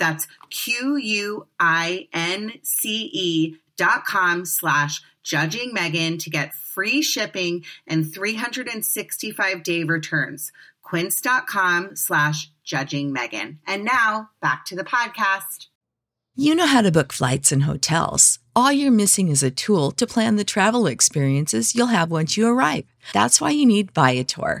That's QUINCE.com/judgingmegan to get free shipping and 365-day returns. Quince.com/judgingmegan. And now back to the podcast. You know how to book flights and hotels. All you're missing is a tool to plan the travel experiences you'll have once you arrive. That's why you need Viator.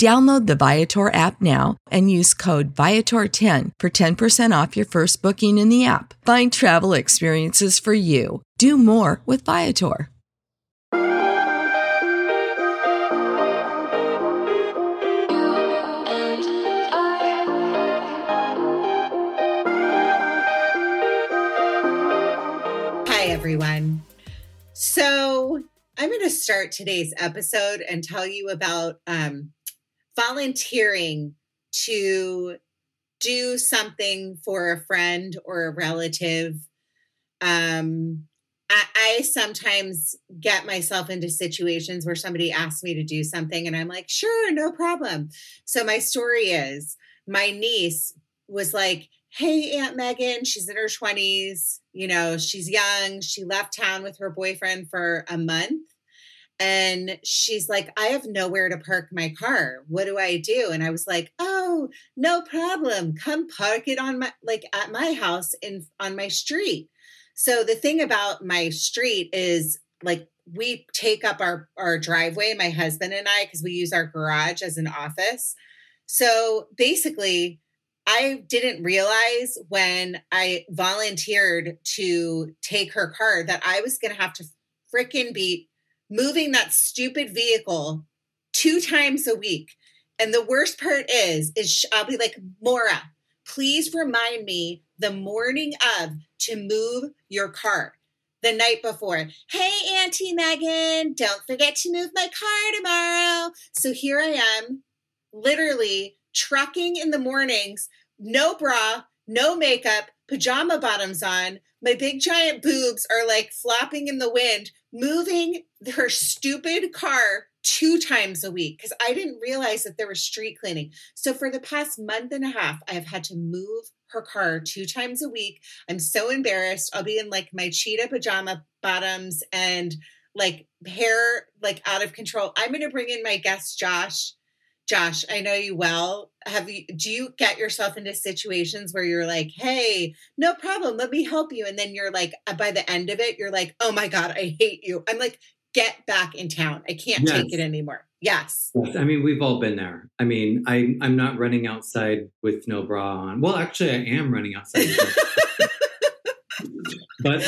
Download the Viator app now and use code Viator10 for 10% off your first booking in the app. Find travel experiences for you. Do more with Viator. Hi, everyone. So I'm going to start today's episode and tell you about volunteering to do something for a friend or a relative. I sometimes get myself into situations where somebody asks me to do something and I'm like, sure, no problem. So my story is, my niece was like, hey, Aunt Megan, she's in her 20s. You know, she's young. She left town with her boyfriend for a month. And she's like, I have nowhere to park my car. What do I do? And I was like, oh, no problem. Come park it on my, like at my house and on my street. So the thing about my street is like, we take up our driveway, my husband and I, because we use our garage as an office. So basically, I didn't realize when I volunteered to take her car that I was going to have to freaking be moving that stupid vehicle 2 times a week. And the worst part is I'll be like, Maura, please remind me the morning of to move your car the night before. Hey, Auntie Megan, don't forget to move my car tomorrow. So here I am, literally trucking in the mornings, no bra, no makeup, pajama bottoms on. My big giant boobs are like flopping in the wind, moving her stupid car 2 times a week because I didn't realize that there was street cleaning. So for the past month and a half, I've had to move her car 2 times a week. I'm so embarrassed. I'll be in like my cheetah pajama bottoms and like hair like out of control. I'm going to bring in my guest, Josh. Josh, I know you well. Do you get yourself into situations where you're like, hey, no problem, let me help you. And then you're like, by the end of it, you're like, oh my God, I hate you. I'm like, get back in town. I can't take it anymore. Yes. I mean, we've all been there. I mean, I'm not running outside with no bra on. Well, actually, I am running outside. But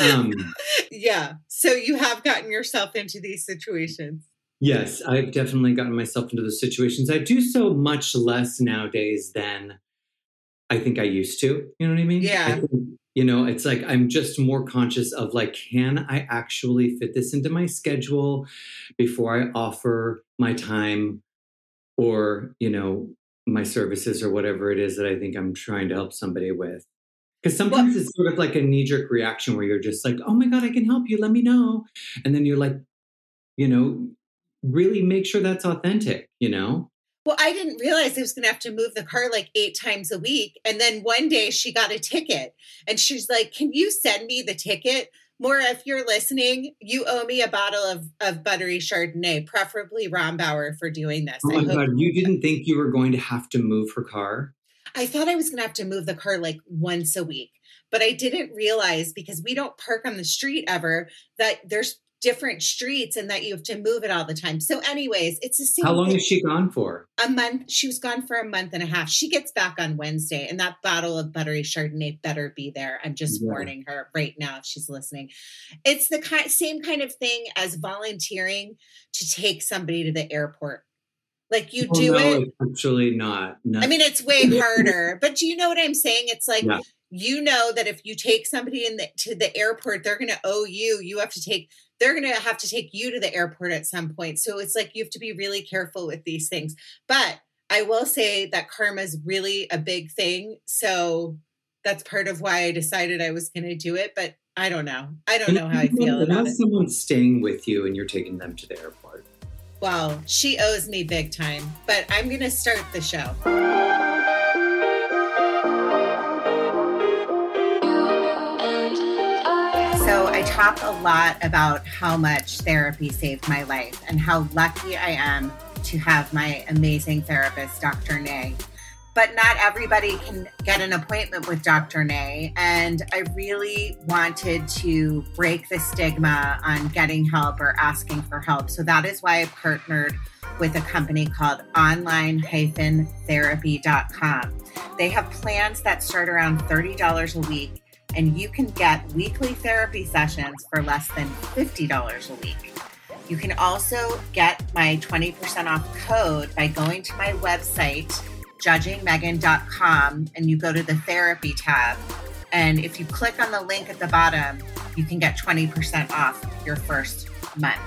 yeah. So you have gotten yourself into these situations. Yes, I've definitely gotten myself into those situations. I do so much less nowadays than I think I used to. You know what I mean? Yeah. I think, you know, it's like I'm just more conscious of like, can I actually fit this into my schedule before I offer my time or, you know, my services or whatever it is that I think I'm trying to help somebody with. Because sometimes it's sort of like a knee-jerk reaction where you're just like, oh my God, I can help you. Let me know. And then you're like, you know, really make sure that's authentic, you know? Well, I didn't realize I was going to have to move the car like 8 times a week. And then one day she got a ticket and she's like, can you send me the ticket? Maura, if you're listening, you owe me a bottle of buttery Chardonnay, preferably Rombauer, for doing this. Oh my God, you didn't think you were going to have to move her car? I thought I was going to have to move the car like once a week, but I didn't realize because we don't park on the street ever that there's different streets and that you have to move it all the time. So anyways, it's the same. How long is she gone for? A month. She was gone for a month and a half. She gets back on Wednesday and that bottle of buttery Chardonnay better be there. I'm just warning her right now if she's listening. It's the same kind of thing as volunteering to take somebody to the airport. Like you it's actually not. No. I mean, it's way harder, but do you know what I'm saying? It's like, you know that if you take somebody to the airport, they're going to owe you. They're going to have to take you to the airport at some point. So it's like, you have to be really careful with these things. But I will say that karma is really a big thing. So that's part of why I decided I was going to do it, but I don't know. I don't know how I feel about it. How's someone staying with you and you're taking them to the airport? Well, she owes me big time, but I'm going to start the show. So I talk a lot about how much therapy saved my life and how lucky I am to have my amazing therapist, Dr. Nay. But not everybody can get an appointment with Dr. Nay. And I really wanted to break the stigma on getting help or asking for help. So that is why I partnered with a company called Online-Therapy.com. They have plans that start around $30 a week, and you can get weekly therapy sessions for less than $50 a week. You can also get my 20% off code by going to my website, judgingmegan.com, and you go to the therapy tab. And if you click on the link at the bottom, you can get 20% off your first month.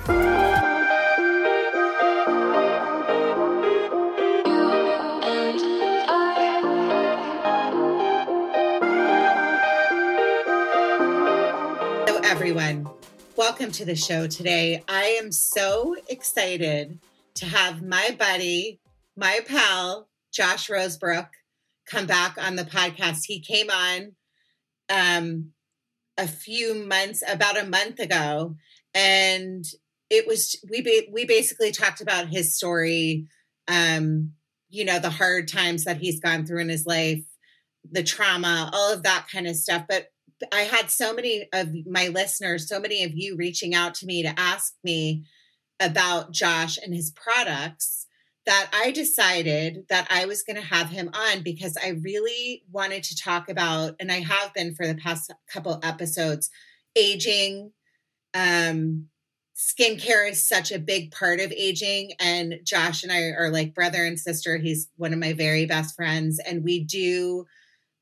So everyone, welcome to the show today. I am so excited to have my buddy, my pal, Josh Rosebrook, come back on the podcast. He came on about a month ago, and it was, we basically talked about his story, you know, the hard times that he's gone through in his life, the trauma, all of that kind of stuff. But I had so many of my listeners, so many of you reaching out to me to ask me about Josh and his products, that I decided that I was going to have him on because I really wanted to talk about, and I have been for the past couple episodes, aging. Skincare is such a big part of aging. And Josh and I are like brother and sister. He's one of my very best friends. And we do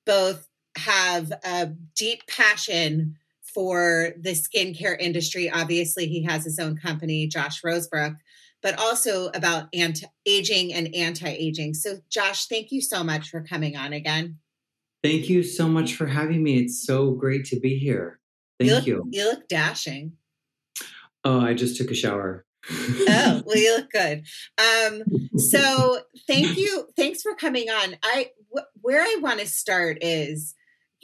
both have a deep passion for the skincare industry. Obviously, he has his own company, Josh Rosebrook, but also about aging and anti-aging. So Josh, thank you so much for coming on again. Thank you so much for having me. It's so great to be here. Thank you. You look dashing. Oh, I just took a shower. Oh, well, you look good. So thank you. Thanks for coming on. Where I want to start is,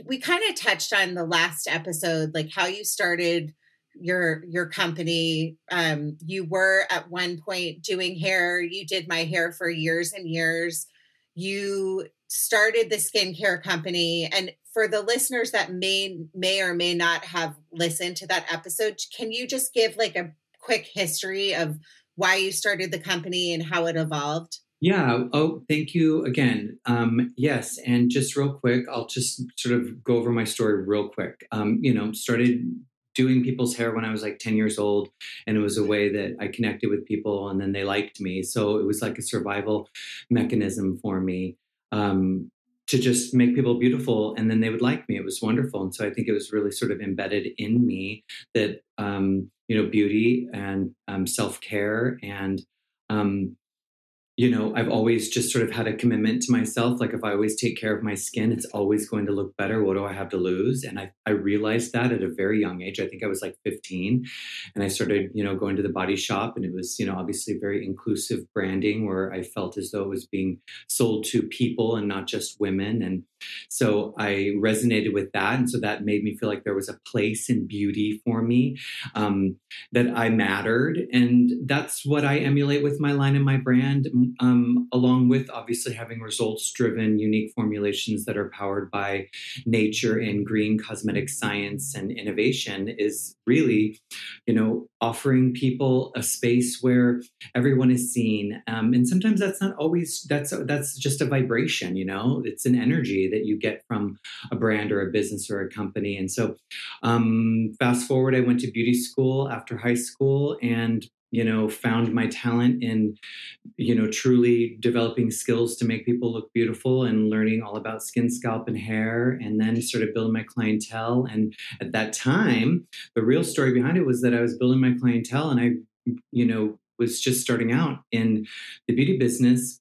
we kind of touched on the last episode, like how you started your company. You were at one point doing hair. You did my hair for years and years. You started the skincare company. And for the listeners that may or may not have listened to that episode, can you just give like a quick history of why you started the company and how it evolved? Yeah. Oh, thank you again. Yes. And just real quick, I'll just sort of go over my story real quick. Started doing people's hair when I was like 10 years old. And it was a way that I connected with people and then they liked me. So it was like a survival mechanism for me to just make people beautiful. And then they would like me. It was wonderful. And so I think it was really sort of embedded in me that, beauty and self-care and, I've always just sort of had a commitment to myself. Like if I always take care of my skin, it's always going to look better. What do I have to lose? And I realized that at a very young age. I think I was like 15 and I started, going to the body shop, and it was, obviously very inclusive branding where I felt as though it was being sold to people and not just women. And so I resonated with that. And so that made me feel like there was a place in beauty for me, that I mattered. And that's what I emulate with my line and my brand. Along with obviously having results-driven, unique formulations that are powered by nature and green cosmetic science and innovation is really, offering people a space where everyone is seen. And sometimes that's not always, that's just a vibration, it's an energy that you get from a brand or a business or a company. And so fast forward, I went to beauty school after high school and found my talent in, truly developing skills to make people look beautiful and learning all about skin, scalp, and hair, and then started building my clientele. And at that time, the real story behind it was that I was building my clientele and I, was just starting out in the beauty business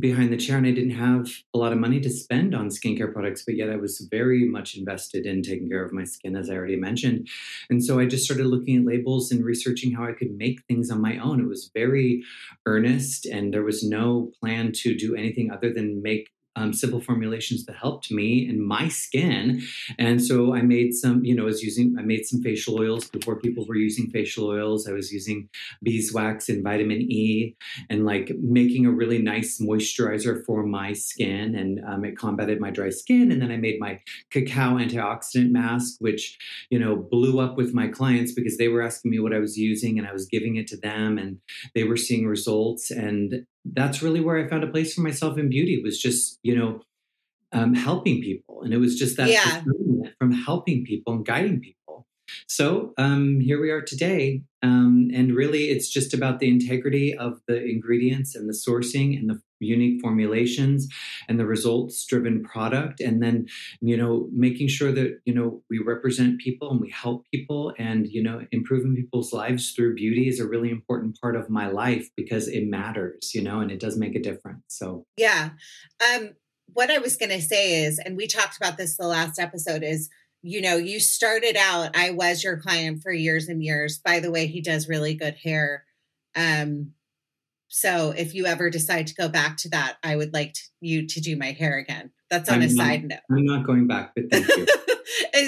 behind the chair, and I didn't have a lot of money to spend on skincare products, but yet I was very much invested in taking care of my skin, as I already mentioned. And so I just started looking at labels and researching how I could make things on my own. It was very earnest, and there was no plan to do anything other than make simple formulations that helped me and my skin. And so I made some, I made some facial oils before people were using facial oils. I was using beeswax and vitamin E and like making a really nice moisturizer for my skin. And it combated my dry skin. And then I made my cacao antioxidant mask, which, blew up with my clients because they were asking me what I was using and I was giving it to them and they were seeing results. And that's really where I found a place for myself in beauty, was just, helping people. And it was just that from helping people and guiding people. So here we are today. And really, it's just about the integrity of the ingredients and the sourcing and the unique formulations and the results-driven product. And then, making sure that, we represent people and we help people, and, improving people's lives through beauty is a really important part of my life because it matters, and it does make a difference. So, yeah. What I was going to say is, and we talked about this the last episode is, you started out, I was your client for years and years. By the way, he does really good hair. So if you ever decide to go back to that, I would like you to do my hair again. That's on a side note. I'm not going back, but thank you.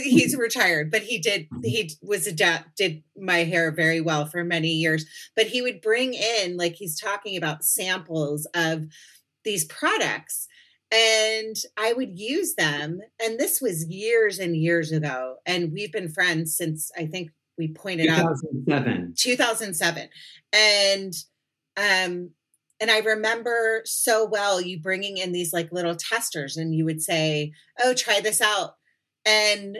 He's retired, but did my hair very well for many years. But he would bring in, like he's talking about, samples of these products. And I would use them. And this was years and years ago. And we've been friends since, I think we pointed 2007. Out 2007. And I remember so well you bringing in these like little testers, and you would say, "Oh, try this out." And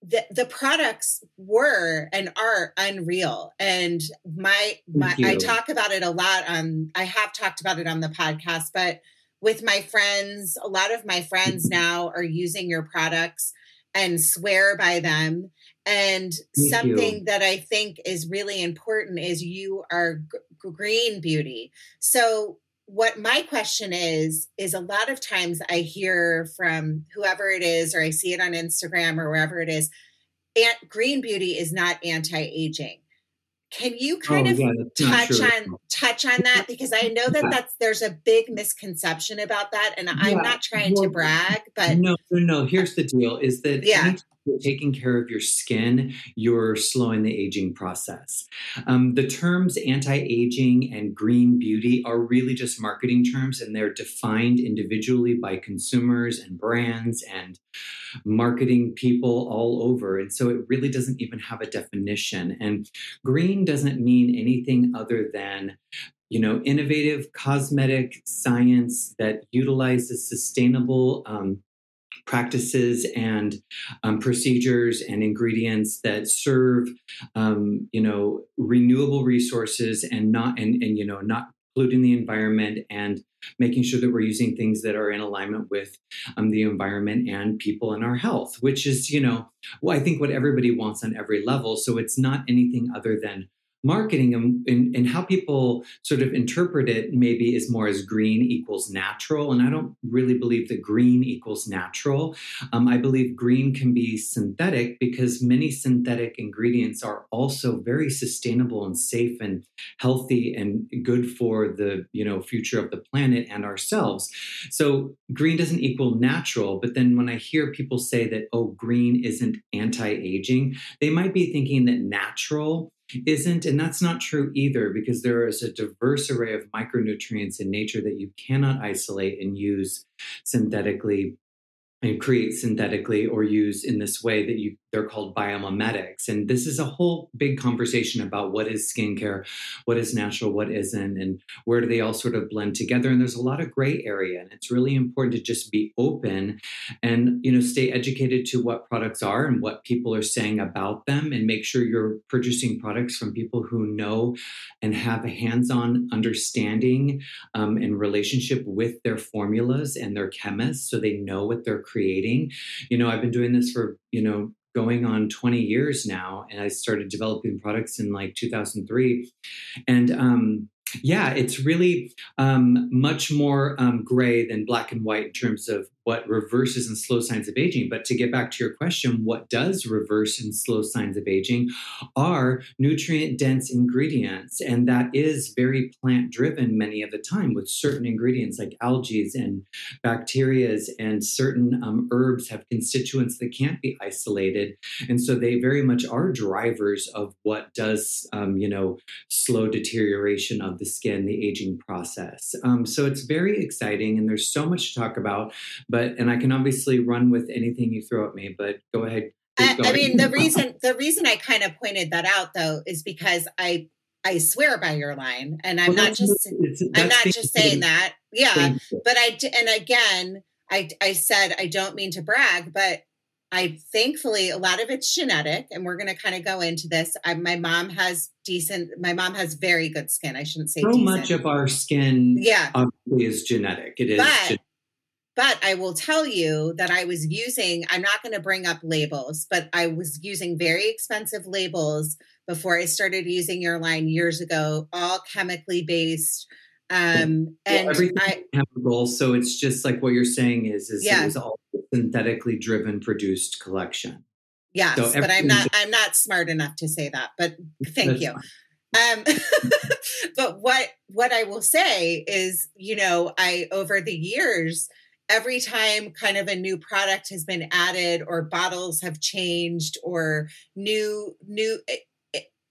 the products were and are unreal. And I talk about it a lot on, I have talked about it on the podcast, but with my friends, a lot of my friends now are using your products and swear by them. And something that I think is really important is you are green beauty. So what my question is a lot of times I hear from whoever it is, or I see it on Instagram or wherever it is, green beauty is not anti-aging. Can you touch on that? Because I know that there's a big misconception about that, and I'm not trying to brag, but no. Here's the deal: is that You're taking care of your skin, you're slowing the aging process. The terms anti-aging and green beauty are really just marketing terms, and they're defined individually by consumers and brands and marketing people all over. And so it really doesn't even have a definition. And green doesn't mean anything other than, you know, innovative cosmetic science that utilizes sustainable practices and procedures and ingredients that serve, renewable resources and not polluting the environment and making sure that we're using things that are in alignment with the environment and people and our health, which is, I think what everybody wants on every level. So it's not anything other than marketing, and how people sort of interpret it maybe is more as green equals natural. And I don't really believe that green equals natural. I believe green can be synthetic because many synthetic ingredients are also very sustainable and safe and healthy and good for the, future of the planet and ourselves. So green doesn't equal natural. But then when I hear people say that, oh, green isn't anti-aging, they might be thinking that natural isn't, and that's not true either, because there is a diverse array of micronutrients in nature that you cannot isolate and use synthetically and create synthetically or use in this way that they're called biomimetics. And this is a whole big conversation about what is skincare, what is natural, what isn't, and where do they all sort of blend together. And there's a lot of gray area, and it's really important to just be open and, stay educated to what products are and what people are saying about them, and make sure you're purchasing products from people who know and have a hands-on understanding and relationship with their formulas and their chemists, so they know what they're creating. I've been doing this for, going on 20 years now. And I started developing products in like 2003. And, it's really much more gray than black and white in terms of what reverses and slows signs of aging. But to get back to your question, what does reverse and slow signs of aging are nutrient-dense ingredients. And that is very plant-driven many of the time, with certain ingredients like algae and bacteria, and certain herbs have constituents that can't be isolated. And so they very much are drivers of what does, slow deterioration of the skin, the aging process. So it's very exciting, and there's so much to talk about. And I can obviously run with anything you throw at me, but go ahead. I mean, the reason I kind of pointed that out, though, is because I swear by your line, and I'm not just saying that. Yeah. But I said, I don't mean to brag, but I thankfully, a lot of it's genetic, and we're going to kind of go into this. My mom has very good skin. I shouldn't say so decent. Much of our skin obviously is genetic. It is genetic. But I will tell you that I was using, I'm not going to bring up labels, but I was using very expensive labels before I started using your line years ago, all chemically based. Everything's chemical. So it's just like what you're saying it was all synthetically driven, produced collection. Yes, so but I'm not smart enough to say that, but thank you. But what I will say is, I, over the years, every time kind of a new product has been added or bottles have changed or new,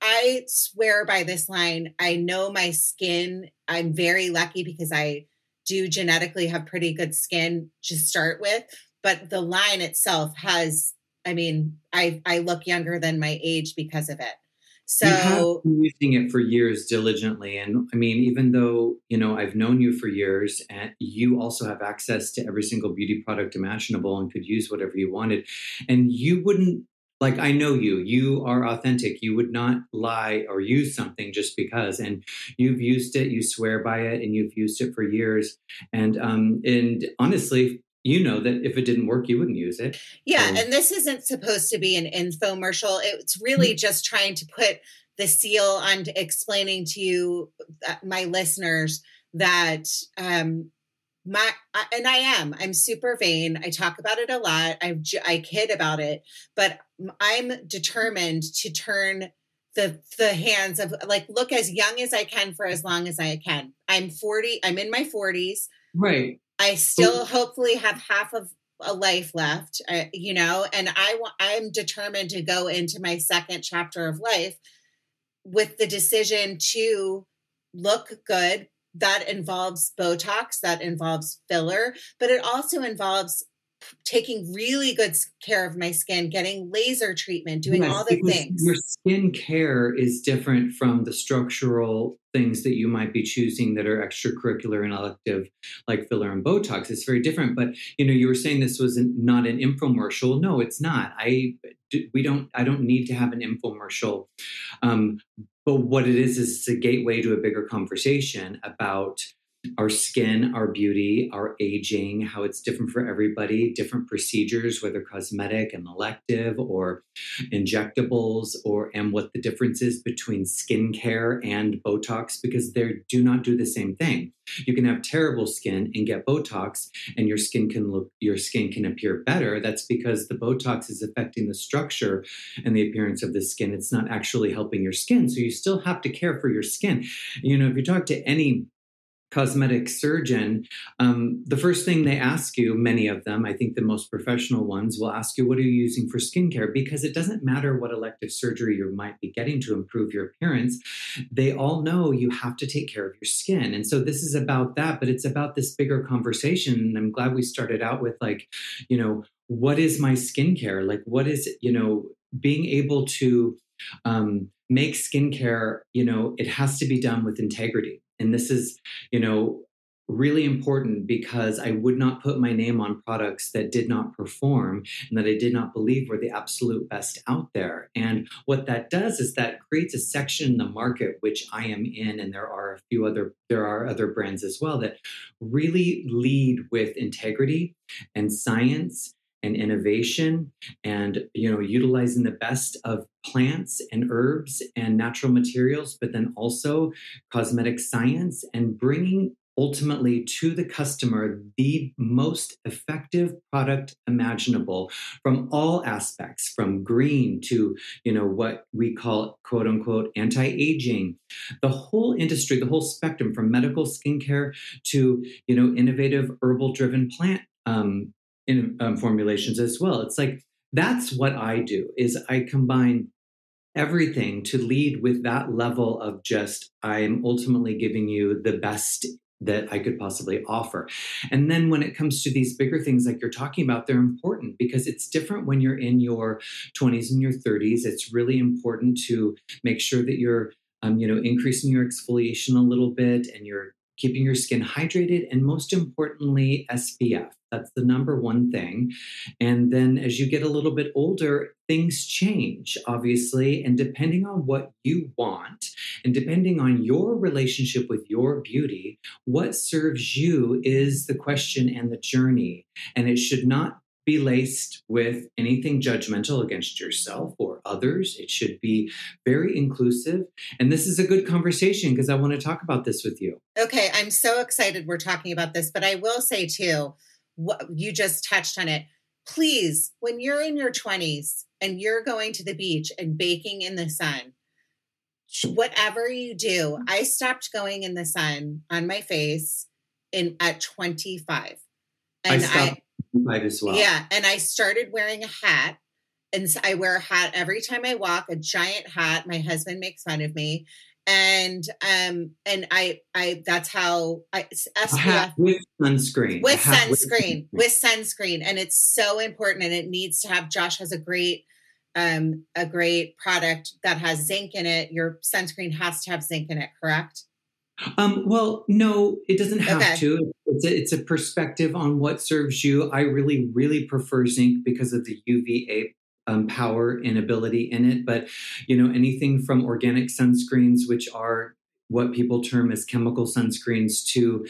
I swear by this line. I know my skin. I'm very lucky because I do genetically have pretty good skin to start with, but the line itself has, I look younger than my age because of it. So you have been using it for years diligently. And even though, I've known you for years, and you also have access to every single beauty product imaginable and could use whatever you wanted. And you wouldn't, like, I know you are authentic. You would not lie or use something just because, and you've used it, you swear by it, and you've used it for years. And honestly, that if it didn't work, you wouldn't use it. Yeah. So. And this isn't supposed to be an infomercial. It's really just trying to put the seal on explaining to you, my listeners, that I'm super vain. I talk about it a lot. I kid about it, but I'm determined to turn the hands of, like, look as young as I can for as long as I can. I'm in my 40s. Right. I still hopefully have half of a life left, you know, and I'm determined to go into my second chapter of life with the decision to look good. That involves Botox, that involves filler, but it also involves taking really good care of my skin, getting laser treatment, doing all the things. Your skin care is different from the structural things that you might be choosing that are extracurricular and elective, like filler and Botox. It's very different. But, you know, you were saying this was not an infomercial. No, it's not. I don't need to have an infomercial. But what it is it's a gateway to a bigger conversation about our skin, our beauty, our aging, how it's different for everybody, different procedures, whether cosmetic and elective or injectables, and what the difference is between skincare and Botox, because they do not do the same thing. You can have terrible skin and get Botox and your skin can appear better. That's because the Botox is affecting the structure and the appearance of the skin. It's not actually helping your skin. So you still have to care for your skin. You know, if you talk to any cosmetic surgeon, the first thing they ask you, many of them, I think the most professional ones will ask you, what are you using for skincare? Because it doesn't matter what elective surgery you might be getting to improve your appearance. They all know you have to take care of your skin. And so this is about that, but it's about this bigger conversation. And I'm glad we started out with like, you know, what is my skincare? Like, what is, you know, being able to make skincare, you know, it has to be done with integrity. And this is, you know, really important because I would not put my name on products that did not perform and that I did not believe were the absolute best out there. And what that does is that creates a section in the market, which I am in, and there are other brands as well that really lead with integrity and science and innovation and, you know, utilizing the best of plants and herbs and natural materials, but then also cosmetic science and bringing ultimately to the customer the most effective product imaginable from all aspects, from green to, you know, what we call quote unquote anti-aging, the whole industry, the whole spectrum from medical skincare to, you know, innovative herbal driven plant formulations as well. It's like, that's what I do is I combine everything to lead with that level of just, I'm ultimately giving you the best that I could possibly offer. And then when it comes to these bigger things like you're talking about, they're important because it's different when you're in your 20s and your 30s. It's really important to make sure that you're, you know, increasing your exfoliation a little bit and you're keeping your skin hydrated, and most importantly, SPF. That's the number one thing. And then as you get a little bit older, things change, obviously. And depending on what you want and depending on your relationship with your beauty, what serves you is the question and the journey. And it should not be laced with anything judgmental against yourself or others. It should be very inclusive. And this is a good conversation because I want to talk about this with you. Okay. I'm so excited we're talking about this, but I will say too, what you just touched on it. Please, when you're in your 20s and you're going to the beach and baking in the sun, whatever you do, I stopped going in the sun on my face at 25. And I stopped at 25 as well. Yeah. And I started wearing a hat. And so I wear a hat every time I walk, a giant hat. My husband makes fun of me. And that's how I SPF with sunscreen, with sunscreen. And it's so important and it needs to have, Josh has a great product that has zinc in it. Your sunscreen has to have zinc in it, correct? Well, no, it doesn't have to. It's a perspective on what serves you. I really, really prefer zinc because of the UVA power and ability in it. But, you know, anything from organic sunscreens, which are what people term as chemical sunscreens, to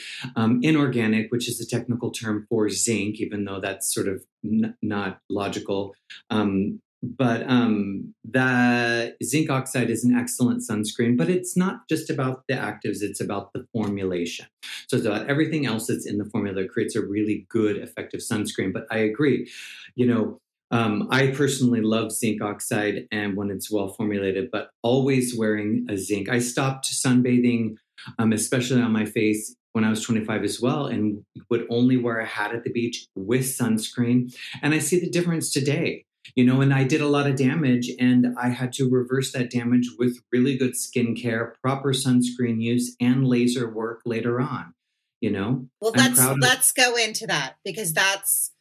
inorganic, which is the technical term for zinc, even though that's sort of not logical. But the zinc oxide is an excellent sunscreen, but it's not just about the actives, it's about the formulation. So it's about everything else that's in the formula that creates a really good, effective sunscreen. But I agree, you know, I personally love zinc oxide and when it's well formulated, but always wearing a zinc. I stopped sunbathing, especially on my face, when I was 25 as well, and would only wear a hat at the beach with sunscreen. And I see the difference today, you know, and I did a lot of damage, and I had to reverse that damage with really good skincare, proper sunscreen use, and laser work later on, you know. Well, let's go into that, because that's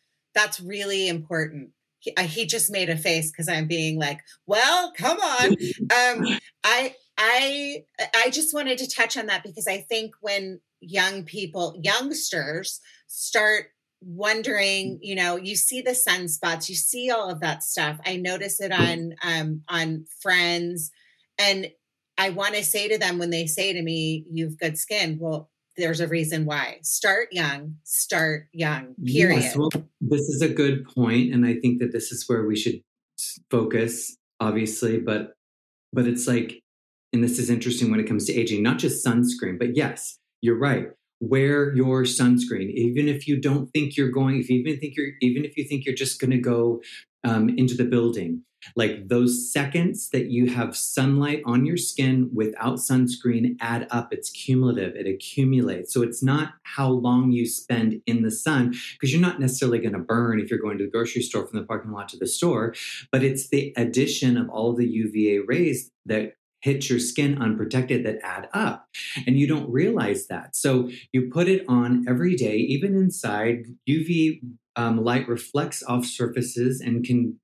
really important. He just made a face because I'm being like, well, come on. I just wanted to touch on that, because I think when youngsters start wondering, you know, you see the sunspots, you see all of that stuff. I notice it on friends, and I want to say to them, when they say to me, you've good skin, well, there's a reason why. Start young, period. Yes, well, this is a good point, and I think that this is where we should focus, obviously, but it's like, and this is interesting when it comes to aging, not just sunscreen, but yes, you're right. Wear your sunscreen. Even if you think you're just going to go into the building, like those seconds that you have sunlight on your skin without sunscreen add up. It's cumulative. It accumulates. So it's not how long you spend in the sun, because you're not necessarily going to burn if you're going to the grocery store from the parking lot to the store, but it's the addition of all the UVA rays that hit your skin unprotected that add up, and you don't realize that. So you put it on every day, even inside. UV light reflects off surfaces and can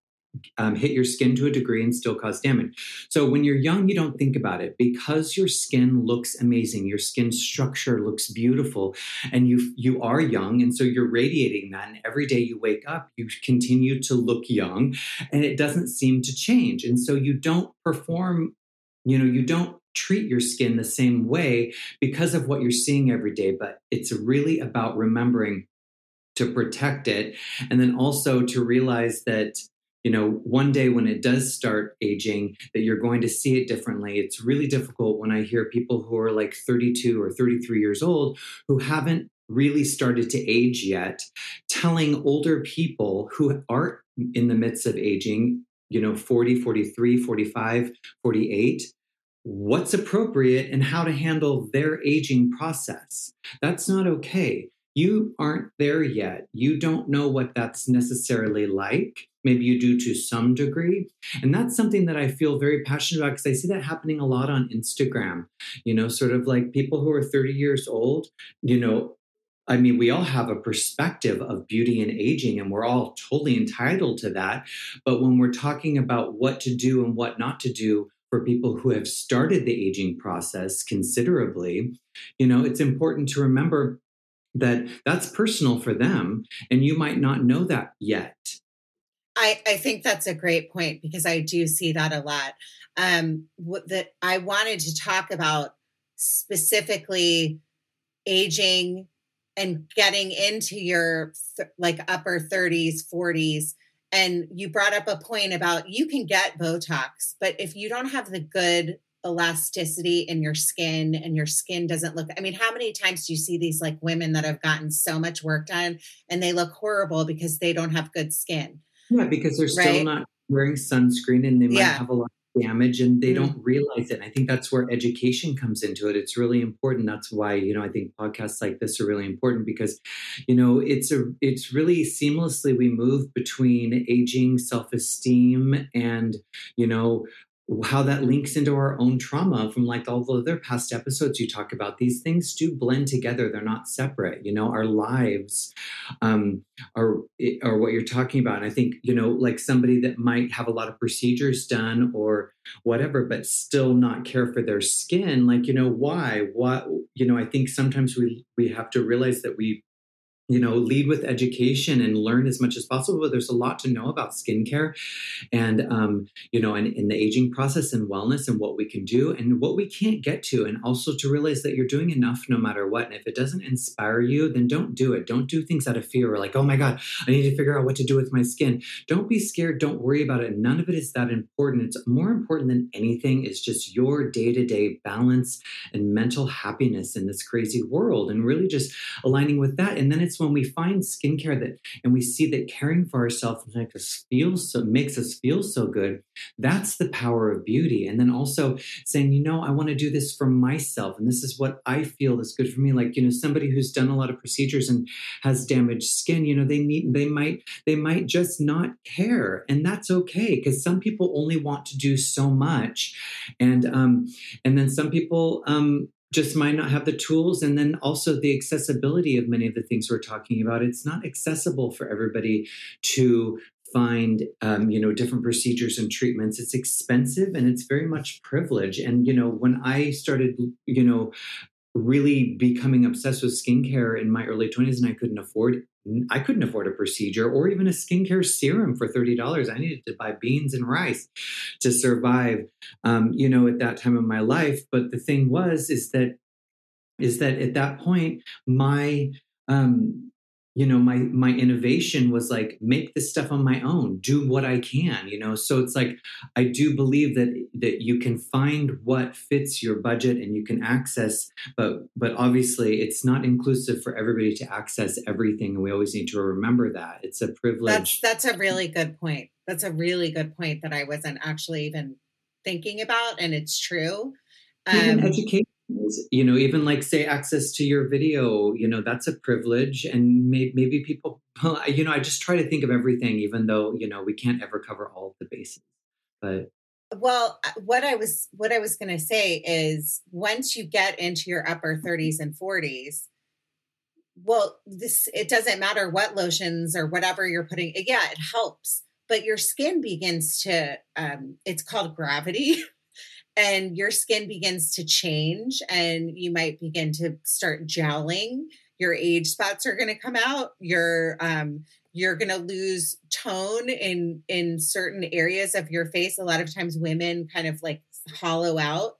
hit your skin to a degree and still cause damage. So when you're young, you don't think about it, because your skin looks amazing. Your skin structure looks beautiful, and you are young. And so you're radiating that. And every day you wake up, you continue to look young, and it doesn't seem to change. And so you don't perform. You know, you don't treat your skin the same way because of what you're seeing every day, but it's really about remembering to protect it. And then also to realize that, you know, one day when it does start aging, that you're going to see it differently. It's really difficult when I hear people who are like 32 or 33 years old who haven't really started to age yet, telling older people who aren't in the midst of aging, you know, 40, 43, 45, 48, what's appropriate and how to handle their aging process. That's not okay. You aren't there yet. You don't know what that's necessarily like. Maybe you do to some degree. And that's something that I feel very passionate about, because I see that happening a lot on Instagram, you know, sort of like people who are 30 years old, you know, I mean, we all have a perspective of beauty and aging, and we're all totally entitled to that. But when we're talking about what to do and what not to do for people who have started the aging process considerably, you know, it's important to remember that that's personal for them, and you might not know that yet. I think that's a great point, because I do see that a lot. That I wanted to talk about specifically aging and getting into your like upper 30s, 40s. And you brought up a point about you can get Botox, but if you don't have the good elasticity in your skin, and your skin doesn't look, I mean, how many times do you see these like women that have gotten so much work done and they look horrible because they don't have good skin? Yeah, because they're still not wearing sunscreen, and they might have a lot of damage, and they don't realize it. And I think that's where education comes into it. It's really important. That's why, you know, I think podcasts like this are really important, because, you know, it's really seamlessly we move between aging, self-esteem, and, you know, how that links into our own trauma from like all the other past episodes you talk about. These things do blend together. They're not separate. You know, our lives are what you're talking about. And I think, you know, like somebody that might have a lot of procedures done or whatever, but still not care for their skin. Like, you know, why? What, you know, I think sometimes we have to realize that we, you know, lead with education and learn as much as possible. But there's a lot to know about skincare and, you know, and in the aging process and wellness and what we can do and what we can't get to. And also to realize that you're doing enough no matter what. And if it doesn't inspire you, then don't do it. Don't do things out of fear or like, oh my God, I need to figure out what to do with my skin. Don't be scared. Don't worry about it. None of it is that important. It's more important than anything is just your day-to-day balance and mental happiness in this crazy world, and really just aligning with that. And then it's it's when we find skincare that, and we see that caring for ourselves makes us feel so good. That's the power of beauty. And then also saying, you know, I want to do this for myself. And this is what I feel is good for me. Like, you know, somebody who's done a lot of procedures and has damaged skin, you know, they might just not care. And that's okay. Because some people only want to do so much. And then some people, just might not have the tools. And then also the accessibility of many of the things we're talking about. It's not accessible for everybody to find, you know, different procedures and treatments. It's expensive and it's very much privilege. And, you know, when I started, you know, really becoming obsessed with skincare in my early 20s, and I couldn't afford a procedure or even a skincare serum for $30. I needed to buy beans and rice to survive, you know, at that time of my life. But the thing was, is that at that point, my, you know, my innovation was like, make this stuff on my own, do what I can, you know? So it's like, I do believe that you can find what fits your budget and you can access, but obviously it's not inclusive for everybody to access everything. And we always need to remember that it's a privilege. That's a really good point. That's a really good point that I wasn't actually even thinking about. And it's true. Even education. You know, even like say access to your video, you know, that's a privilege. And maybe people, you know, I just try to think of everything, even though, you know, we can't ever cover all of the bases. But well, what I was going to say is once you get into your upper 30s and 40s, well, it doesn't matter what lotions or whatever you're putting. Yeah, it helps, but your skin begins to, it's called gravity. And your skin begins to change and you might begin to start jowling. Your age spots are going to come out. You're going to lose tone in certain areas of your face. A lot of times women kind of like hollow out.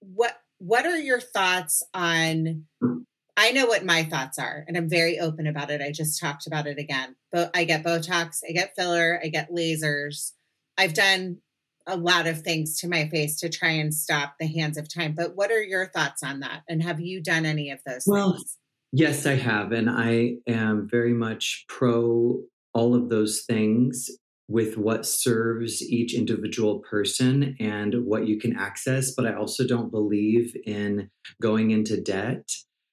What are your thoughts on, I know what my thoughts are and I'm very open about it. I just talked about it again, but I get Botox, I get filler, I get lasers. I've done a lot of things to my face to try and stop the hands of time. But what are your thoughts on that? And have you done any of those things? Yes, I have. And I am very much pro all of those things with what serves each individual person and what you can access. But I also don't believe in going into debt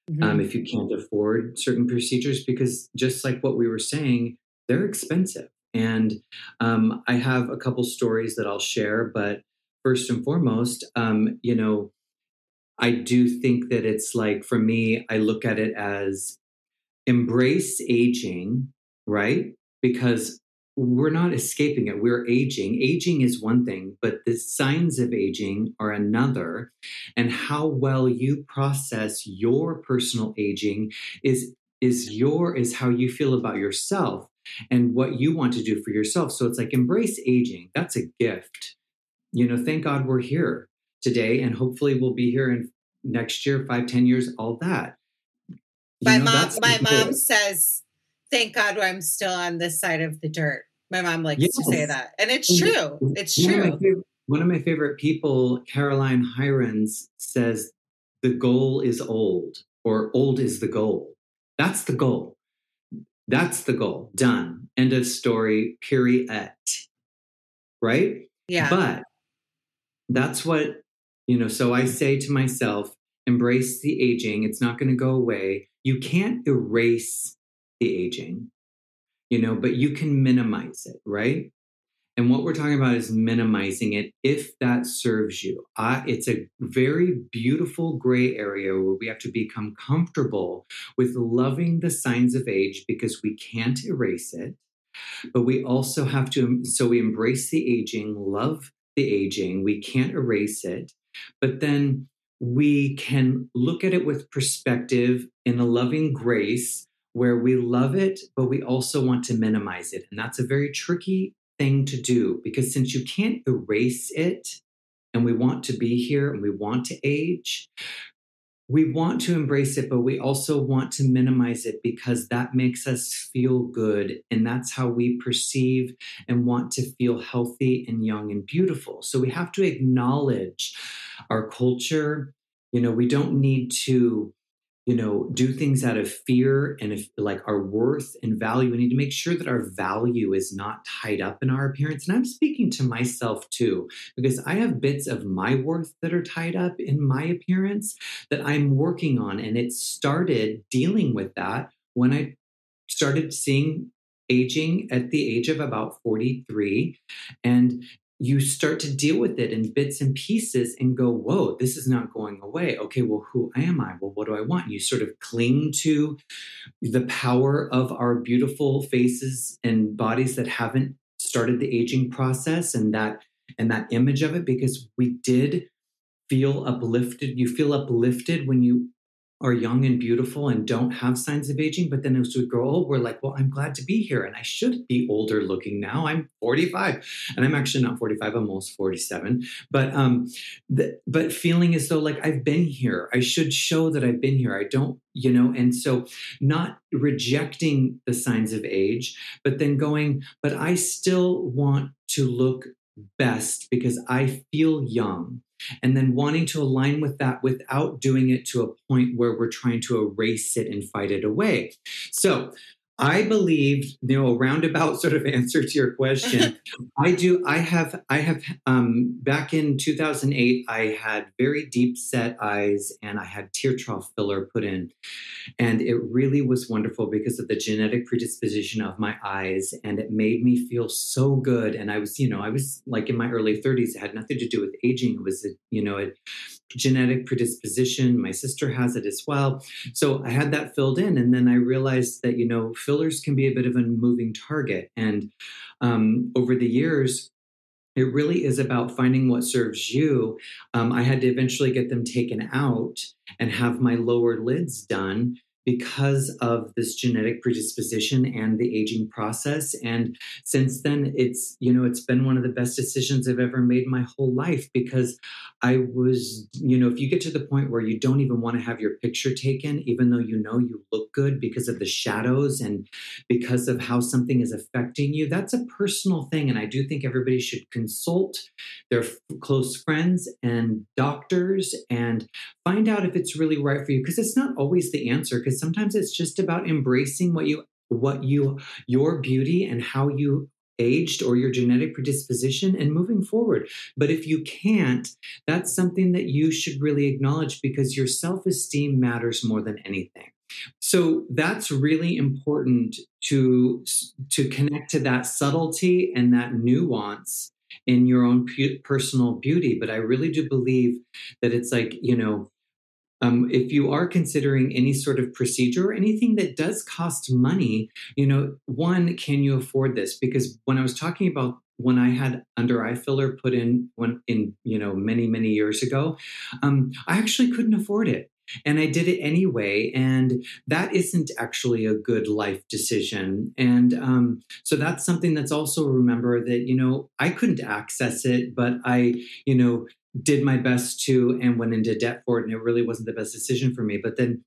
if you can't afford certain procedures, because just like what we were saying, they're expensive. And I have a couple stories that I'll share, but first and foremost, you know, I do think that it's like, for me, I look at it as embrace aging, right? Because we're not escaping it. We're aging. Aging is one thing, but the signs of aging are another. And how well you process your personal aging is how you feel about yourself and what you want to do for yourself. So it's like, embrace aging. That's a gift. You know, thank God we're here today and hopefully we'll be here in next year, 5, 10 years, all that. My mom says, thank God I'm still on this side of the dirt. My mom likes to say that. And it's true. It's true. One of my favorite people, Caroline Hirons, says the goal is old, or old is the goal. That's the goal. That's the goal. Done. End of story. Period. Right? Yeah. But that's what, you know, so I say to myself, embrace the aging. It's not going to go away. You can't erase the aging, you know, but you can minimize it. Right? And what we're talking about is minimizing it if that serves you. It's a very beautiful gray area where we have to become comfortable with loving the signs of age because we can't erase it. But we also have to, so we embrace the aging, love the aging. We can't erase it. But then we can look at it with perspective in a loving grace where we love it, but we also want to minimize it. And that's a very tricky thing to do, because since you can't erase it and we want to be here and we want to age, we want to embrace it, but we also want to minimize it because that makes us feel good. And that's how we perceive and want to feel healthy and young and beautiful. So we have to acknowledge our culture. You know, we don't need to you know, do things out of fear and if like our worth and value. We need to make sure that our value is not tied up in our appearance. And I'm speaking to myself too, because I have bits of my worth that are tied up in my appearance that I'm working on. And it started dealing with that when I started seeing aging at the age of about 43. And you start to deal with it in bits and pieces and go, whoa, this is not going away. Okay, well, who am I? Well, what do I want? And you sort of cling to the power of our beautiful faces and bodies that haven't started the aging process and that image of it, because we did feel uplifted. You feel uplifted when you are young and beautiful and don't have signs of aging. But then as we grow old, we're like, well, I'm glad to be here and I should be older looking now. I'm 45 and I'm actually not 45. I'm almost 47. But feeling as though like I've been here, I should show that I've been here. I don't, you know, and so not rejecting the signs of age, but then going, but I still want to look best because I feel young. And then wanting to align with that without doing it to a point where we're trying to erase it and fight it away. So I believe, you know, a roundabout sort of answer to your question. I have, back in 2008, I had very deep set eyes and I had tear trough filler put in. And it really was wonderful because of the genetic predisposition of my eyes. And it made me feel so good. And I was like in my early 30s, it had nothing to do with aging. It was, a genetic predisposition. My sister has it as well. So I had that filled in. And then I realized that, you know, fillers can be a bit of a moving target. And over the years, it really is about finding what serves you. I had to eventually get them taken out and have my lower lids done because of this genetic predisposition and the aging process. And since then, it's been one of the best decisions I've ever made my whole life, because I was, if you get to the point where you don't even want to have your picture taken, even though you look good because of the shadows and because of how something is affecting you, that's a personal thing. And I do think everybody should consult their close friends and doctors and find out if it's really right for you, because it's not always the answer. Because sometimes it's just about embracing your beauty and how you aged or your genetic predisposition and moving forward. But if you can't, that's something that you should really acknowledge, because your self-esteem matters more than anything. So that's really important to connect to that subtlety and that nuance in your own personal beauty. But I really do believe that it's like, if you are considering any sort of procedure or anything that does cost money, can you afford this? Because when I was talking about when I had under eye filler put in many, many years ago, I actually couldn't afford it. And I did it anyway. And that isn't actually a good life decision. And so that's something that's also remember that, I couldn't access it, but I, did my best to and went into debt for it. And it really wasn't the best decision for me. But then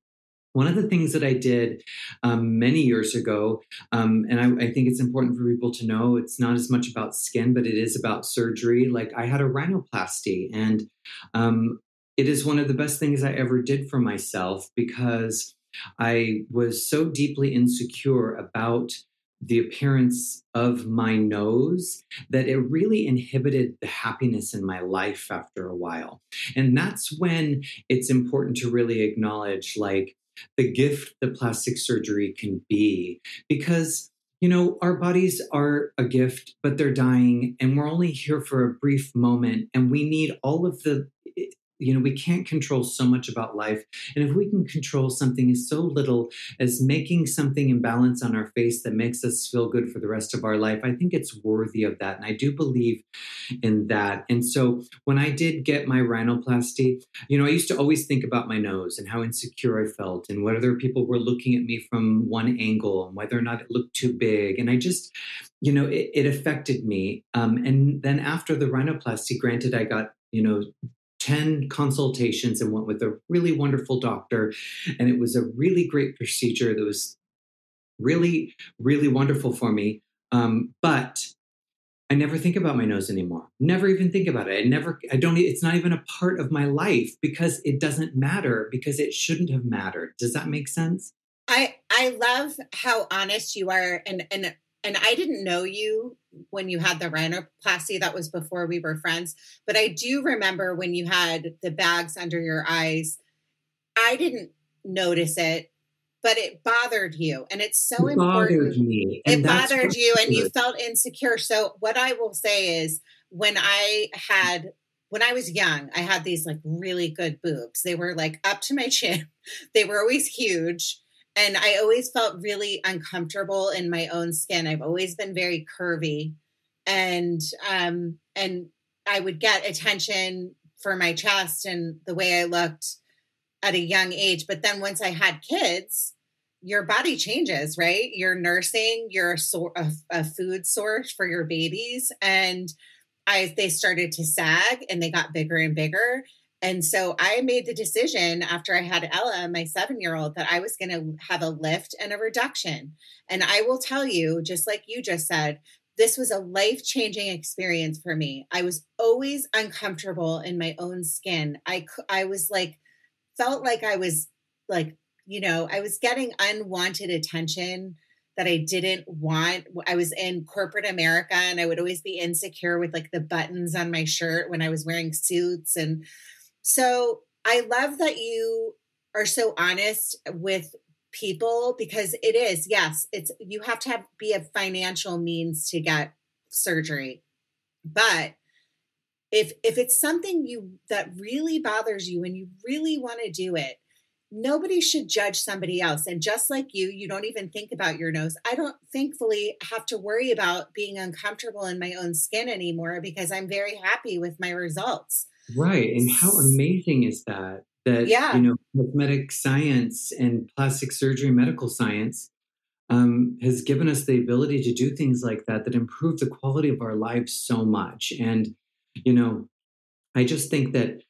one of the things that I did many years ago, and I think it's important for people to know, it's not as much about skin, but it is about surgery. Like I had a rhinoplasty, and it is one of the best things I ever did for myself, because I was so deeply insecure about the appearance of my nose that it really inhibited the happiness in my life after a while. And that's when it's important to really acknowledge like the gift that plastic surgery can be, because our bodies are a gift, but they're dying and we're only here for a brief moment. And we need all of the, we can't control so much about life. And if we can control something as so little as making something in balance on our face that makes us feel good for the rest of our life, I think it's worthy of that. And I do believe in that. And so when I did get my rhinoplasty, I used to always think about my nose and how insecure I felt and whether people were looking at me from one angle and whether or not it looked too big. And I just, it affected me. And then after the rhinoplasty, granted, I got, 10 consultations and went with a really wonderful doctor. And it was a really great procedure that was really, really wonderful for me. But I never think about my nose anymore. Never even think about it. It's not even a part of my life because it doesn't matter, because it shouldn't have mattered. Does that make sense? I love how honest you are. And I didn't know you when you had the rhinoplasty. That was before we were friends. But I do remember when you had the bags under your eyes, I didn't notice it, but it bothered you. And it's so important. It bothered me. It bothered you and you felt insecure. So what I will say is when I was young, I had these like really good boobs. They were like up to my chin. They were always huge. And I always felt really uncomfortable in my own skin. I've always been very curvy, and I would get attention for my chest and the way I looked at a young age. But then once I had kids, your body changes, right? You're nursing, you're a food source for your babies. And they started to sag and they got bigger and bigger. And so I made the decision after I had Ella, my 7-year-old, that I was going to have a lift and a reduction. And I will tell you, just like you just said, this was a life-changing experience for me. I was always uncomfortable in my own skin. I was like, felt like I was like, you know, I was getting unwanted attention that I didn't want. I was in corporate America and I would always be insecure with like the buttons on my shirt when I was wearing suits. And so I love that you are so honest with people, because it is, yes, you have to be a financial means to get surgery. But if it's something that really bothers you and you really want to do it, nobody should judge somebody else. And just like you don't even think about your nose. I don't thankfully have to worry about being uncomfortable in my own skin anymore because I'm very happy with my results. Right. And how amazing is that? That, yeah. You know, cosmetic science and plastic surgery, medical science has given us the ability to do things like that improve the quality of our lives so much. And, you know, I just think that,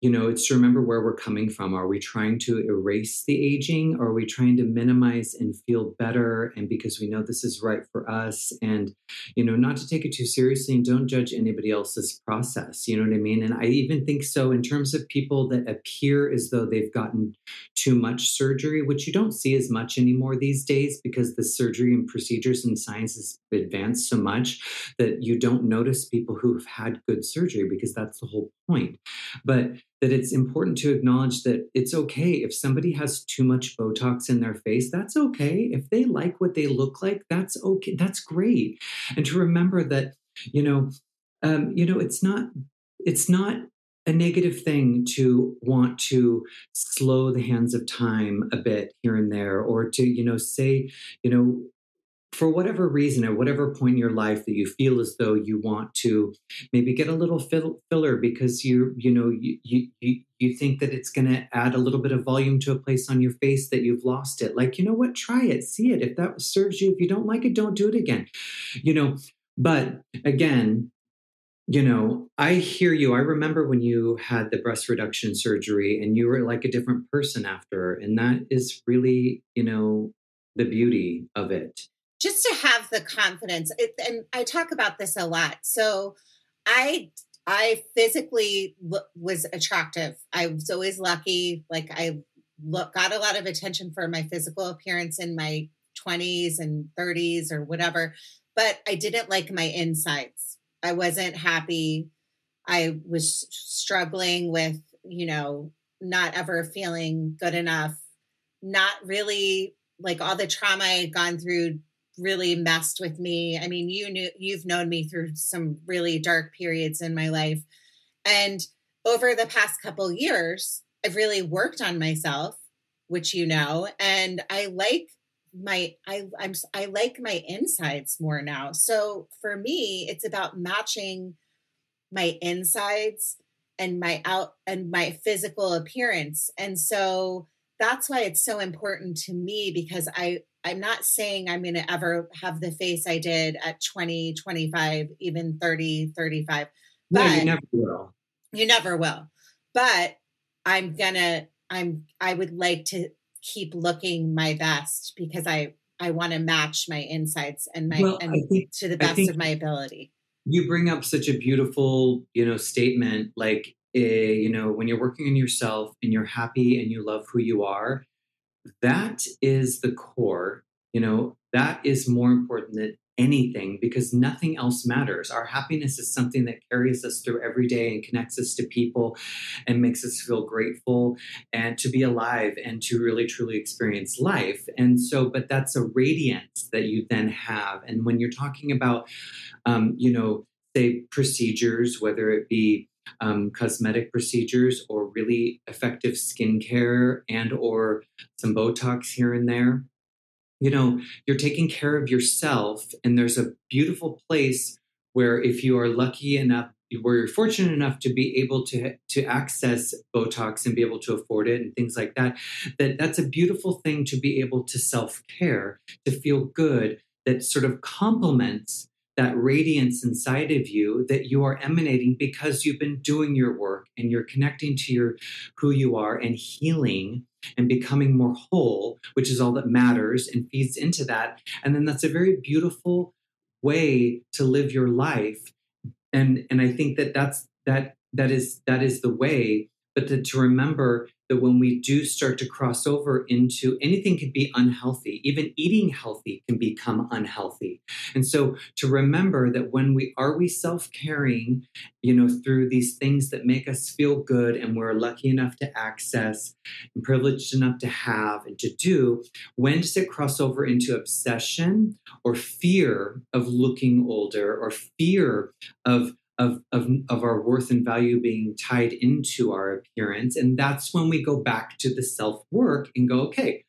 you know, it's to remember where we're coming from. Are we trying to erase the aging? Are we trying to minimize and feel better? And because we know this is right for us, and, you know, not to take it too seriously, and don't judge anybody else's process. You know what I mean? And I even think so in terms of people that appear as though they've gotten too much surgery, which you don't see as much anymore these days because the surgery and procedures and science has advanced so much that you don't notice people who've had good surgery, because that's the whole point. But that it's important to acknowledge that it's okay if somebody has too much Botox in their face. That's okay. If they like what they look like, that's okay. That's great. And to remember that, you know, it's not a negative thing to want to slow the hands of time a bit here and there, or to, you know, say, you know, for whatever reason, at whatever point in your life that you feel as though you want to maybe get a little filler because you think that it's going to add a little bit of volume to a place on your face that you've lost it. Like, you know what, try it, see it. If that serves you, if you don't like it, don't do it again, you know. But again, you know, I hear you. I remember when you had the breast reduction surgery and you were like a different person after, and that is really, you know, the beauty of it. Just to have the confidence. And I talk about this a lot. So I physically was attractive. I was always lucky. Like I got a lot of attention for my physical appearance in my 20s and 30s or whatever, but I didn't like my insides. I wasn't happy. I was struggling with, you know, not ever feeling good enough, not really, like all the trauma I had gone through really messed with me. I mean, you've known me through some really dark periods in my life. And over the past couple of years, I've really worked on myself, which, you know, and I like my insides more now. So for me, it's about matching my insides and my physical appearance. And so that's why it's so important to me, because I'm not saying I'm going to ever have the face I did at 20, 25, even 30, 35. But no, you never will. You never will. But I would like to keep looking my best, because I I want to match my insights and my to the best of my ability. You bring up such a beautiful, statement, when you're working on yourself and you're happy and you love who you are, that is the core, that is more important than anything because nothing else matters. Our happiness is something that carries us through every day and connects us to people and makes us feel grateful and to be alive and to really truly experience life. And so, but that's a radiance that you then have. And when you're talking about, say procedures, whether it be cosmetic procedures or really effective skincare and or some Botox here and there, you're taking care of yourself. And there's a beautiful place where if you are lucky enough, where you're fortunate enough to be able to access Botox and be able to afford it and things like that, that's a beautiful thing to be able to self-care, to feel good, that sort of complements that radiance inside of you that you are emanating because you've been doing your work and you're connecting to who you are and healing and becoming more whole, which is all that matters and feeds into that. And then that's a very beautiful way to live your life. And I think that is the way, but to remember that when we do start to cross over into anything can be unhealthy, even eating healthy can become unhealthy. And so to remember that when we are self-caring, through these things that make us feel good and we're lucky enough to access and privileged enough to have and to do, when does it cross over into obsession or fear of looking older or fear of our worth and value being tied into our appearance? And that's when we go back to the self-work and go, okay,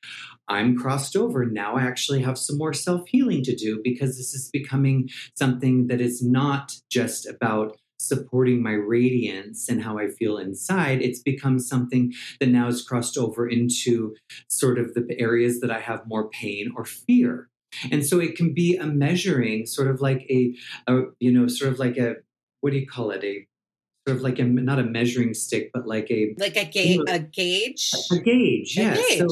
I'm crossed over. Now I actually have some more self-healing to do because this is becoming something that is not just about supporting my radiance and how I feel inside. It's become something that now is crossed over into sort of the areas that I have more pain or fear. And so it can be a measuring, sort of like not a measuring stick, but like a gauge. A gauge, yes. A gauge. So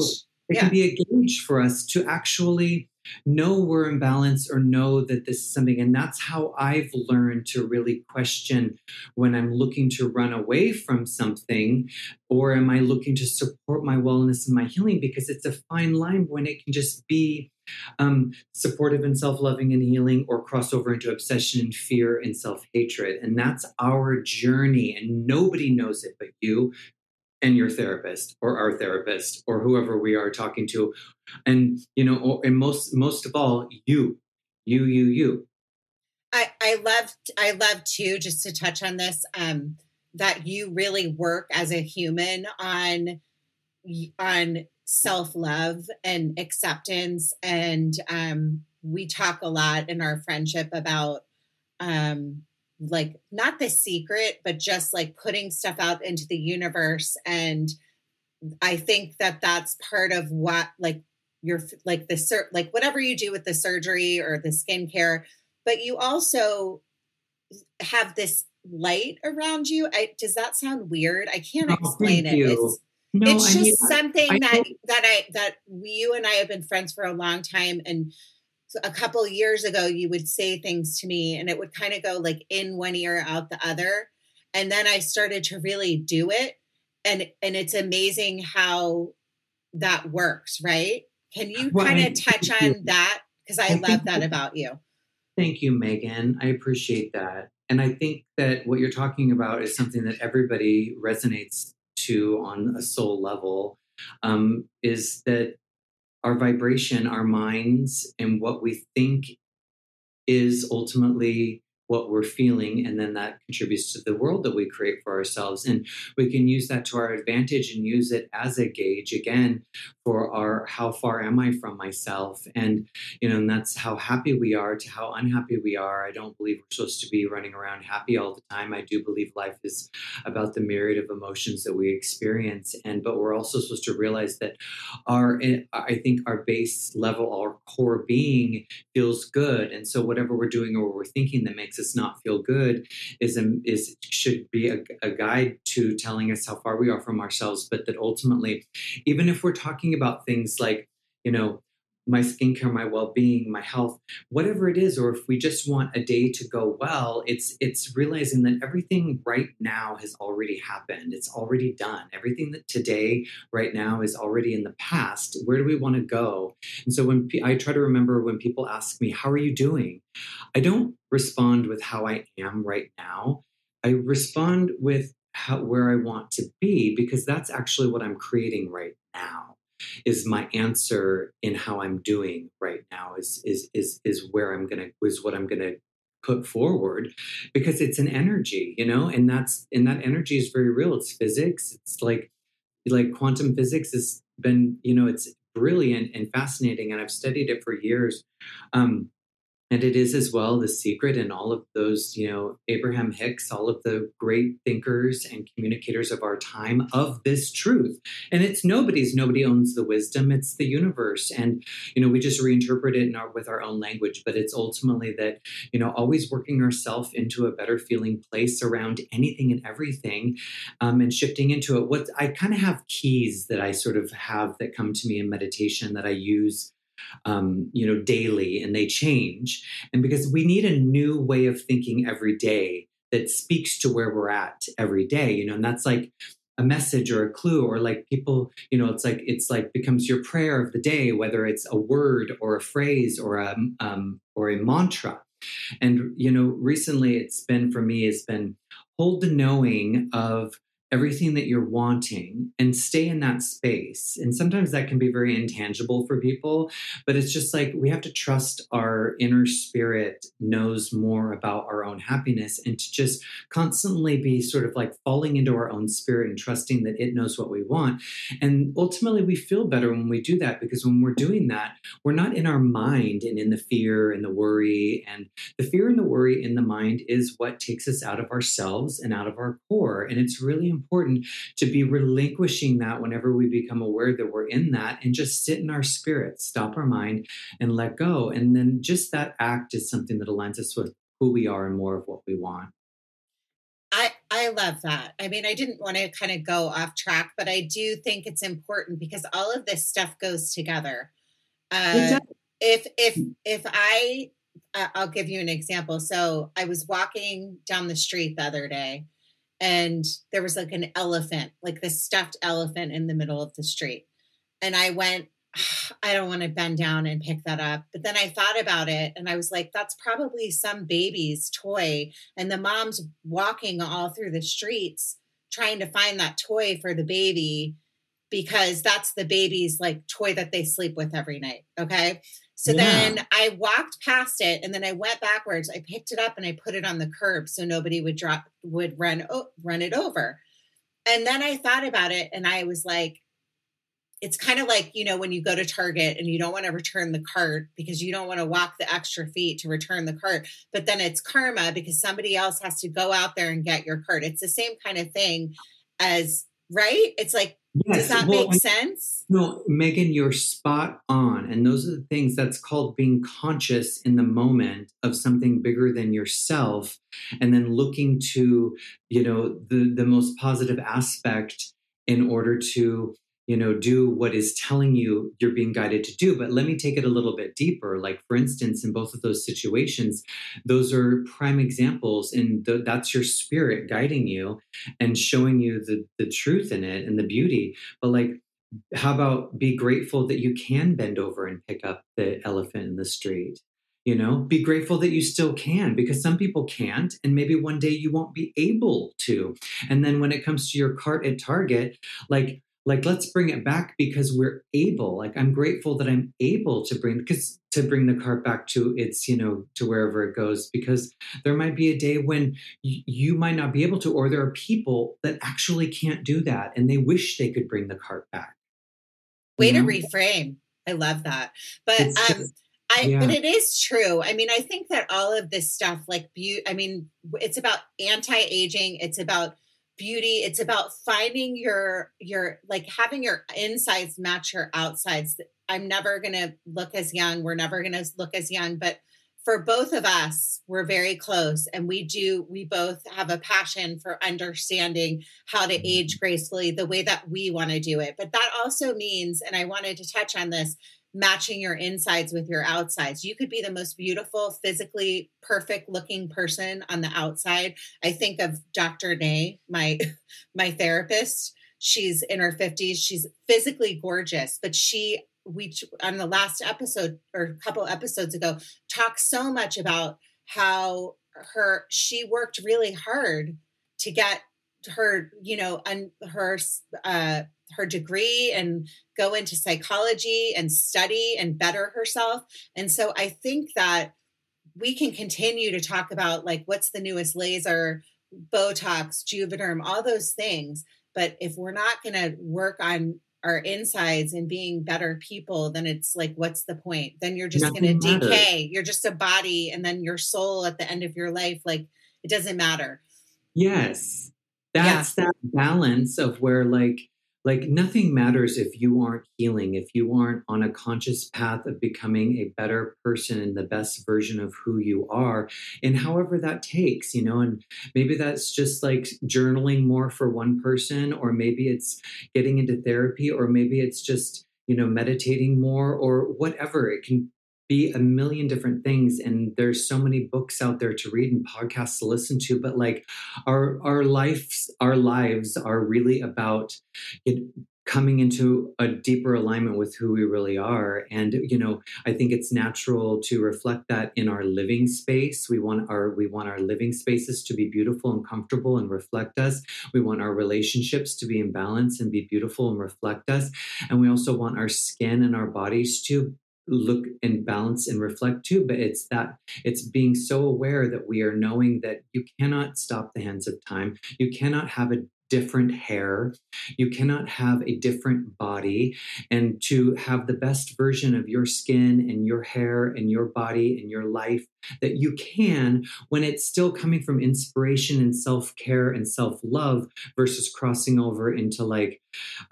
it can be a gauge for us to actually know we're in balance or know that this is something. And that's how I've learned to really question when I'm looking to run away from something, or am I looking to support my wellness and my healing? Because it's a fine line when it can just be supportive and self-loving and healing, or cross over into obsession and fear and self-hatred. And that's our journey. And nobody knows it but you and your therapist or our therapist or whoever we are talking to. And, and most of all, you. I love too, just to touch on this, that you really work as a human on self-love and acceptance. And we talk a lot in our friendship about not the secret, but just putting stuff out into the universe. And I think that that's part of what whatever you do with the surgery or the skincare, but you also have this light around you. Does that sound weird? I can't explain it. No, it's just something you and I have been friends for a long time. And a couple years ago, you would say things to me and it would kind of go in one ear, out the other. And then I started to really do it. And it's amazing how that works, right? Can you kind of touch on that? Because I love that about you. Thank you, Megan. I appreciate that. And I think that what you're talking about is something that everybody resonates to on a soul level, is that our vibration, our minds, and what we think is ultimately what we're feeling. And then that contributes to the world that we create for ourselves. And we can use that to our advantage and use it as a gauge again for our, how far am I from myself? And, and that's how happy we are to how unhappy we are. I don't believe we're supposed to be running around happy all the time. I do believe life is about the myriad of emotions that we experience. But we're also supposed to realize that our base level, our core being feels good. And so whatever we're doing or we're thinking that makes us not feel good should be a guide to telling us how far we are from ourselves. But that ultimately, even if we're talking about things like, my skincare, my well-being, my health, whatever it is, or if we just want a day to go well, it's realizing that everything right now has already happened. It's already done. Everything that today, right now, is already in the past. Where do we want to go? And so when I try to remember when people ask me, how are you doing? I don't respond with how I am right now. I respond with where I want to be, because that's actually what I'm creating right now. Is my answer in how I'm doing right now is where I'm gonna is what I'm gonna put forward, because it's an energy, you know, and that energy is very real. It's physics. It's like quantum physics has been, you know, it's brilliant and fascinating, and I've studied it for years. And it is as well the secret and all of those, you know, Abraham Hicks, all of the great thinkers and communicators of our time of this truth. And it's nobody's, nobody owns the wisdom. It's the universe. And, you know, we just reinterpret it in with our own language, but it's ultimately that, you know, always working ourselves into a better feeling place around anything and everything, and shifting into it. What I kind of have keys that I sort of have that come to me in meditation that I use you know, daily, and they change. And because we need a new way of thinking every day that speaks to where we're at every day, you know, and that's like a message or a clue, or like people, you know, it's like becomes your prayer of the day, whether it's a word or a phrase or a mantra. And, you know, recently it's been hold the knowing of everything that you're wanting and stay in that space. And sometimes that can be very intangible for people, but it's just like, we have to trust our inner spirit knows more about our own happiness, and to just constantly be sort of like falling into our own spirit and trusting that it knows what we want. And ultimately we feel better when we do that, because when we're doing that, we're not in our mind and in the fear and the worry, and the fear and the worry in the mind is what takes us out of ourselves and out of our core. And it's really important to be relinquishing that whenever we become aware that we're in that, and just sit in our spirit, stop our mind, and let go. And then just that act is something that aligns us with who we are and more of what we want. I love that. I mean, I didn't want to kind of go off track, but I do think it's important because all of this stuff goes together. Exactly. I'll give you an example. So I was walking down the street the other day, and there was like an elephant, like this stuffed elephant in the middle of the street. And I went, I don't want to bend down and pick that up. But then I thought about it and I was like, that's probably some baby's toy. And the mom's walking all through the streets trying to find that toy for the baby, because that's the baby's like toy that they sleep with every night. Okay. So yeah. Then I walked past it, and then I went backwards. I picked it up and I put it on the curb so nobody would run it over. And then I thought about it, and I was like, it's kind of like, you know, when you go to Target and you don't want to return the cart because you don't want to walk the extra feet to return the cart, but then it's karma because somebody else has to go out there and get your cart. It's the same kind of thing as, right? It's like, yes. Does that make sense? No, Megan, you're spot on. And those are the things that's called being conscious in the moment of something bigger than yourself. And then looking to, you know, the most positive aspect in order to, you know, do what is telling you you're being guided to do. But let me take it a little bit deeper. Like, for instance, in both of those situations, those are prime examples, and that's your spirit guiding you and showing you the truth in it and the beauty. But like, how about be grateful that you can bend over and pick up the elephant in the street? You know, be grateful that you still can, because some people can't, and maybe one day you won't be able to. And then when it comes to your cart at Target, like, let's bring it back because we're able. Like, I'm grateful that I'm able to bring the cart back to its, you know, to wherever it goes, because there might be a day when you might not be able to, or there are people that actually can't do that and they wish they could bring the cart back. Way to reframe. I love that. But but it is true. I mean, I think that all of this stuff, like beauty, I mean, it's about anti-aging. It's about beauty. It's about finding your like having your insides match your outsides. I'm never going to look as young. We're never going to look as young, but for both of us, we're very close, and we both have a passion for understanding how to age gracefully the way that we want to do it. But that also means, and I wanted to touch on this, matching your insides with your outsides. You could be the most beautiful, physically perfect looking person on the outside. I think of Dr. Nay, my therapist. She's in her 50s. She's physically gorgeous, but we on the last episode or a couple episodes ago talked so much about how she worked really hard to get her, her degree and go into psychology and study and better herself. And so I think that we can continue to talk about like, what's the newest laser, Botox, Juvederm, all those things. But if we're not going to work on our insides and being better people, then it's like, what's the point? Then you're just going to decay. You're just a body. And then your soul at the end of your life, like it doesn't matter. Yes. That balance of where like nothing matters if you aren't healing, if you aren't on a conscious path of becoming a better person and the best version of who you are, and however that takes, and maybe that's just like journaling more for one person, or maybe it's getting into therapy, or maybe it's just, meditating more or whatever. It can be a million different things. And there's so many books out there to read and podcasts to listen to, but like our lives are really about coming into a deeper alignment with who we really are. And, I think it's natural to reflect that in our living space. We want our living spaces to be beautiful and comfortable and reflect us. We want our relationships to be in balance and be beautiful and reflect us. And we also want our skin and our bodies to look and balance and reflect too, but it's being so aware that we are knowing that you cannot stop the hands of time. You cannot have a different hair. You cannot have a different body, and to have the best version of your skin and your hair and your body and your life that you can, when it's still coming from inspiration and self-care and self-love, versus crossing over into like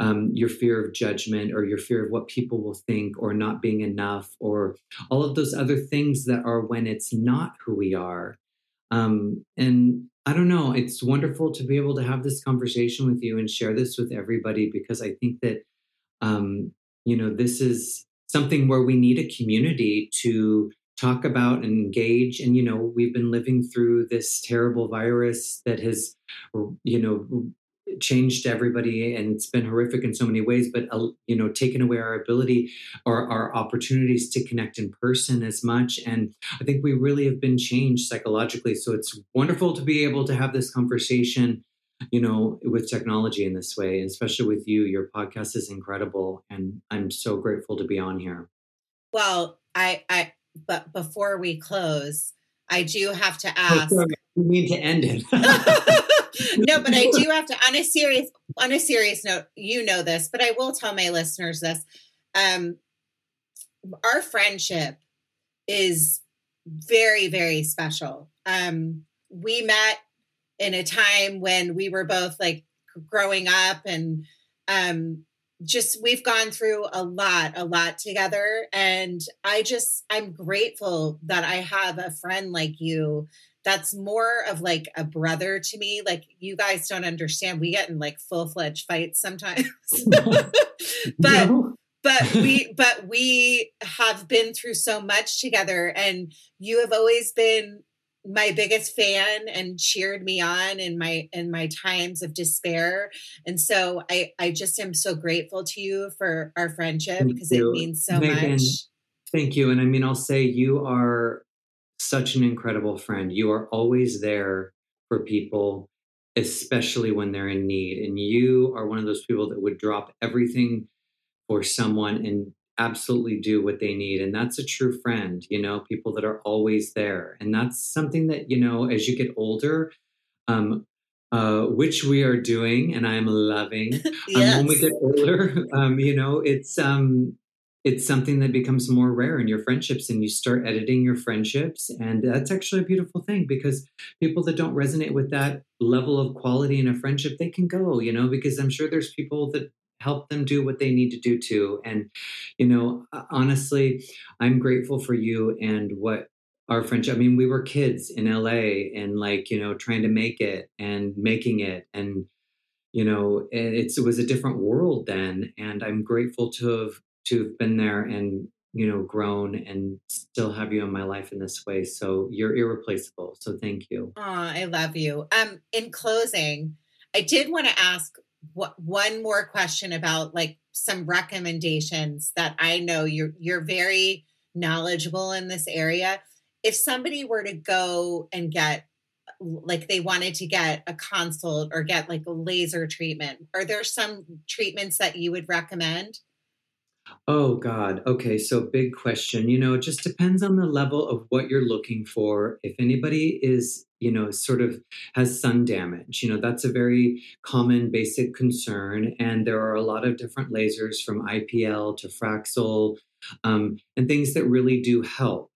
your fear of judgment or your fear of what people will think or not being enough or all of those other things that are when it's not who we are. And I don't know, it's wonderful to be able to have this conversation with you and share this with everybody, because I think that, this is something where we need a community to talk about and engage. And, we've been living through this terrible virus that has, changed everybody, and it's been horrific in so many ways, but, taken away our ability or our opportunities to connect in person as much. And I think we really have been changed psychologically. So it's wonderful to be able to have this conversation, with technology in this way, and especially with you. Your podcast is incredible, and I'm so grateful to be on here. Well, but before we close, I do have to ask. I mean to end it. No, but I do have to, on a serious note, this, but I will tell my listeners this. Our friendship is very, very special. We met in a time when we were both like growing up, and we've gone through a lot together. And I'm grateful that I have a friend like you. That's more of like a brother to me. Like, you guys don't understand. We get in like full-fledged fights sometimes, but we have been through so much together, and you have always been my biggest fan and cheered me on in my times of despair. And so I just am so grateful to you for our friendship, because it means so much. Thank you. And I mean, I'll say you are such an incredible friend. You are always there for people, especially when they're in need. And you are one of those people that would drop everything for someone and absolutely do what they need. And that's a true friend, people that are always there. And that's something that, as you get older, which we are doing, and I'm loving, yes. When we get older, it's something that becomes more rare in your friendships, and you start editing your friendships. And that's actually a beautiful thing, because people that don't resonate with that level of quality in a friendship, they can go, because I'm sure there's people that help them do what they need to do too. And, honestly, I'm grateful for you and what our friendship. I mean, we were kids in LA and like, trying to make it and making it, and, it was a different world then. And I'm grateful to have to have been there and, you know, grown and still have you in my life in this way. So you're irreplaceable. So thank you. Oh, I love you. In closing, I did want to ask one more question about like some recommendations that I know you're very knowledgeable in this area. If somebody were to go and get, like they wanted to get a consult or get like a laser treatment, are there some treatments that you would recommend? Oh God. Okay. So big question, you know, it just depends on the level of what you're looking for. If anybody is, you know, sort of has sun damage, you know, that's a very common basic concern. And there are a lot of different lasers from IPL to Fraxel, and things that really do help.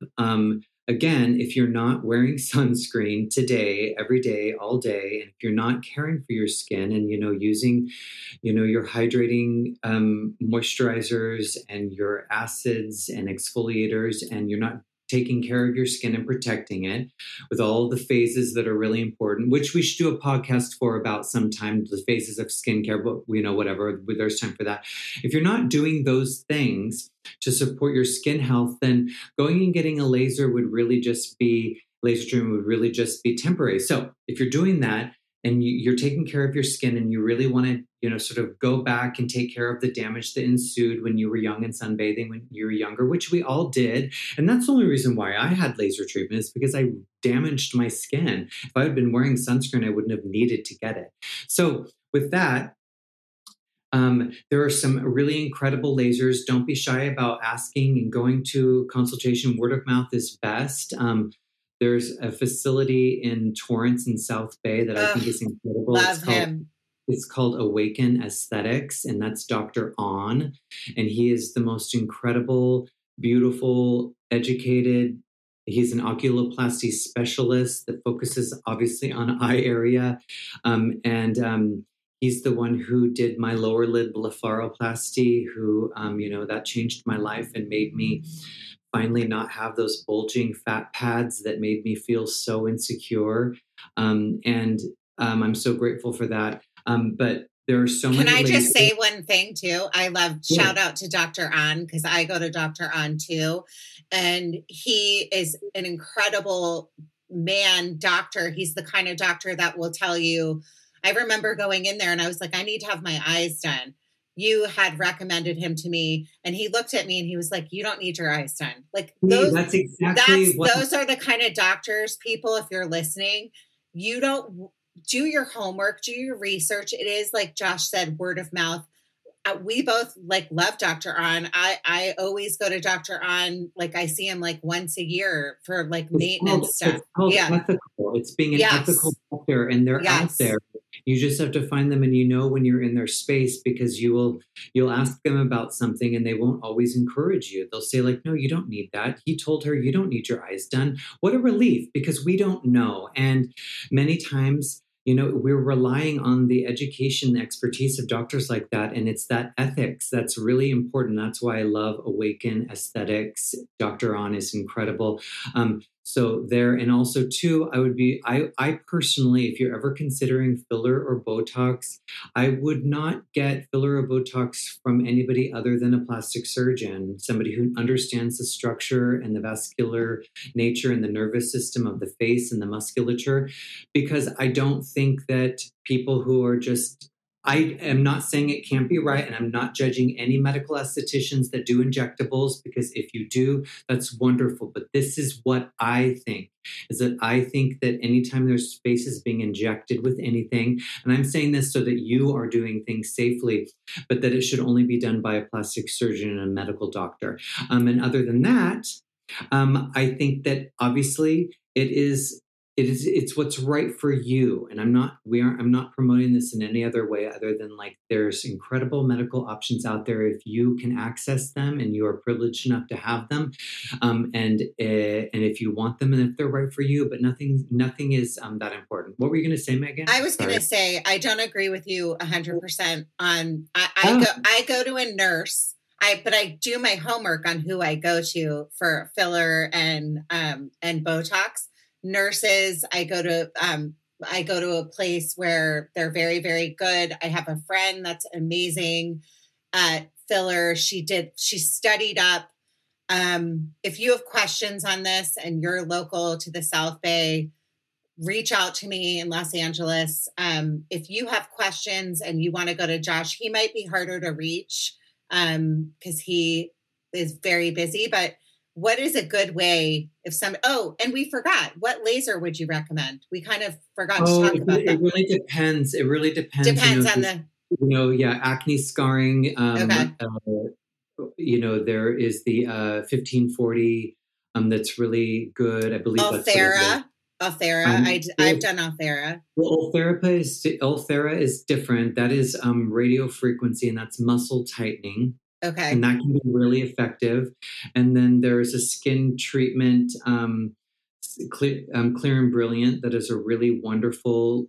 Again, if you're not wearing sunscreen today, every day, all day, and if you're not caring for your skin and, you know, using, you know, your hydrating moisturizers and your acids and exfoliators, and you're not taking care of your skin and protecting it with all the phases that are really important, which we should do a podcast for about sometime, the phases of skincare, but you know, whatever, there's time for that. If you're not doing those things to support your skin health, then going and getting a laser would really just be, laser treatment would really just be temporary. So if you're doing that and you're taking care of your skin and you really want to, you know, sort of go back and take care of the damage that ensued when you were young and sunbathing when you were younger, which we all did. And that's the only reason why I had laser treatment is because I damaged my skin. If I had been wearing sunscreen, I wouldn't have needed to get it. So with that, there are some really incredible lasers. Don't be shy about asking and going to consultation. Word of mouth is best. There's a facility in Torrance in South Bay that I think is incredible. It's called Awaken Aesthetics, and that's Dr. Ahn. And he is the most incredible, beautiful, educated. He's an oculoplasty specialist that focuses obviously on eye area. He's the one who did my lower lid blepharoplasty, who, you know, that changed my life and made me finally not have those bulging fat pads that made me feel so insecure. I'm so grateful for that. But there are so many. Can I just say one thing too? I love shout out to Dr. Ahn because I go to Dr. Ahn too. And he is an incredible man, doctor. He's the kind of doctor that will tell you, I remember going in there and I was like, I need to have my eyes done. You had recommended him to me and he looked at me and he was like, you don't need your eyes done. Like those are the kind of doctors, people, if you're listening, you don't do your homework, do your research. It is like Josh said, word of mouth. We both like love Dr. Ahn. I always go to Dr. Ahn. Like I see him like once a year for like maintenance stuff. It's ethical. It's being an ethical doctor and they're out there. You just have to find them and you know when you're in their space because you'll ask them about something and they won't always encourage you. They'll say like, no, you don't need that. He told her you don't need your eyes done. What a relief because we don't know. And many times, you know, we're relying on the education, the expertise of doctors like that. And it's that ethics that's really important. That's why I love Awaken Aesthetics. Dr. Ahn is incredible. So there, and also too, I personally, if you're ever considering filler or Botox, I would not get filler or Botox from anybody other than a plastic surgeon, somebody who understands the structure and the vascular nature and the nervous system of the face and the musculature, because I don't think that people who are just, I am not saying it can't be right, and I'm not judging any medical estheticians that do injectables, because if you do, that's wonderful. But this is what I think, is that I think that anytime there's faces being injected with anything, and I'm saying this so that you are doing things safely, but that it should only be done by a plastic surgeon and a medical doctor. And other than that, I think that obviously it's what's right for you. And I'm not promoting this in any other way other than like there's incredible medical options out there if you can access them and you are privileged enough to have them. And if you want them and if they're right for you, but nothing is that important. What were you going to say, Megan? I was going to say, I don't agree with you 100% on, I go to a nurse, but I do my homework on who I go to for filler and Botox. Nurses, I go to a place where they're very, very good. I have a friend that's amazing. filler. She studied up. If you have questions on this and you're local to the South Bay, reach out to me in Los Angeles. If you have questions and you want to go to Josh, he might be harder to reach because he is very busy. But what is a good way if some? Oh, and we forgot. What laser would you recommend? We kind of forgot to talk about that. It really depends. It really depends. Depends on the. Acne scarring. Okay. There is the 1540 that's really good. I believe Ulthera. I've done Ulthera. Well, Ulthera is different. That is radio frequency, and that's muscle tightening. Okay. And that can be really effective. And then there's a skin treatment, Clear and Brilliant, that is a really wonderful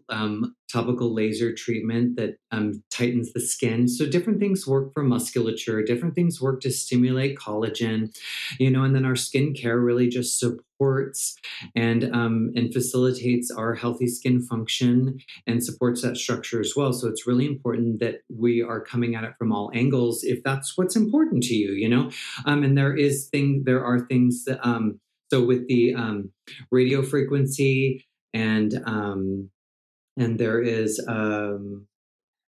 topical laser treatment that tightens the skin. So different things work for musculature, different things work to stimulate collagen, and then our skincare really just supports and facilitates our healthy skin function and supports that structure as well. So it's really important that we are coming at it from all angles if that's what's important to you, and there are things that, so with the radio frequency and there is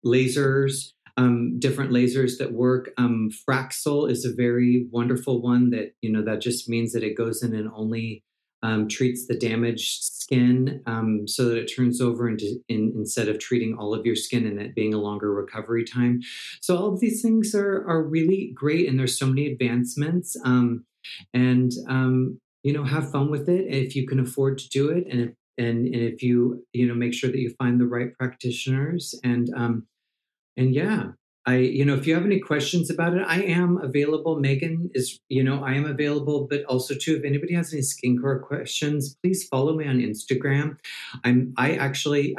lasers, different lasers that work. Fraxel is a very wonderful one that, that just means that it goes in and only treats the damaged skin so that it turns over instead of treating all of your skin and it being a longer recovery time. So all of these things are really great, and there's so many advancements have fun with it if you can afford to do it. And if you make sure that you find the right practitioners and if you have any questions about it, I am available. Megan is, I am available, but also too, if anybody has any skincare questions, please follow me on Instagram. I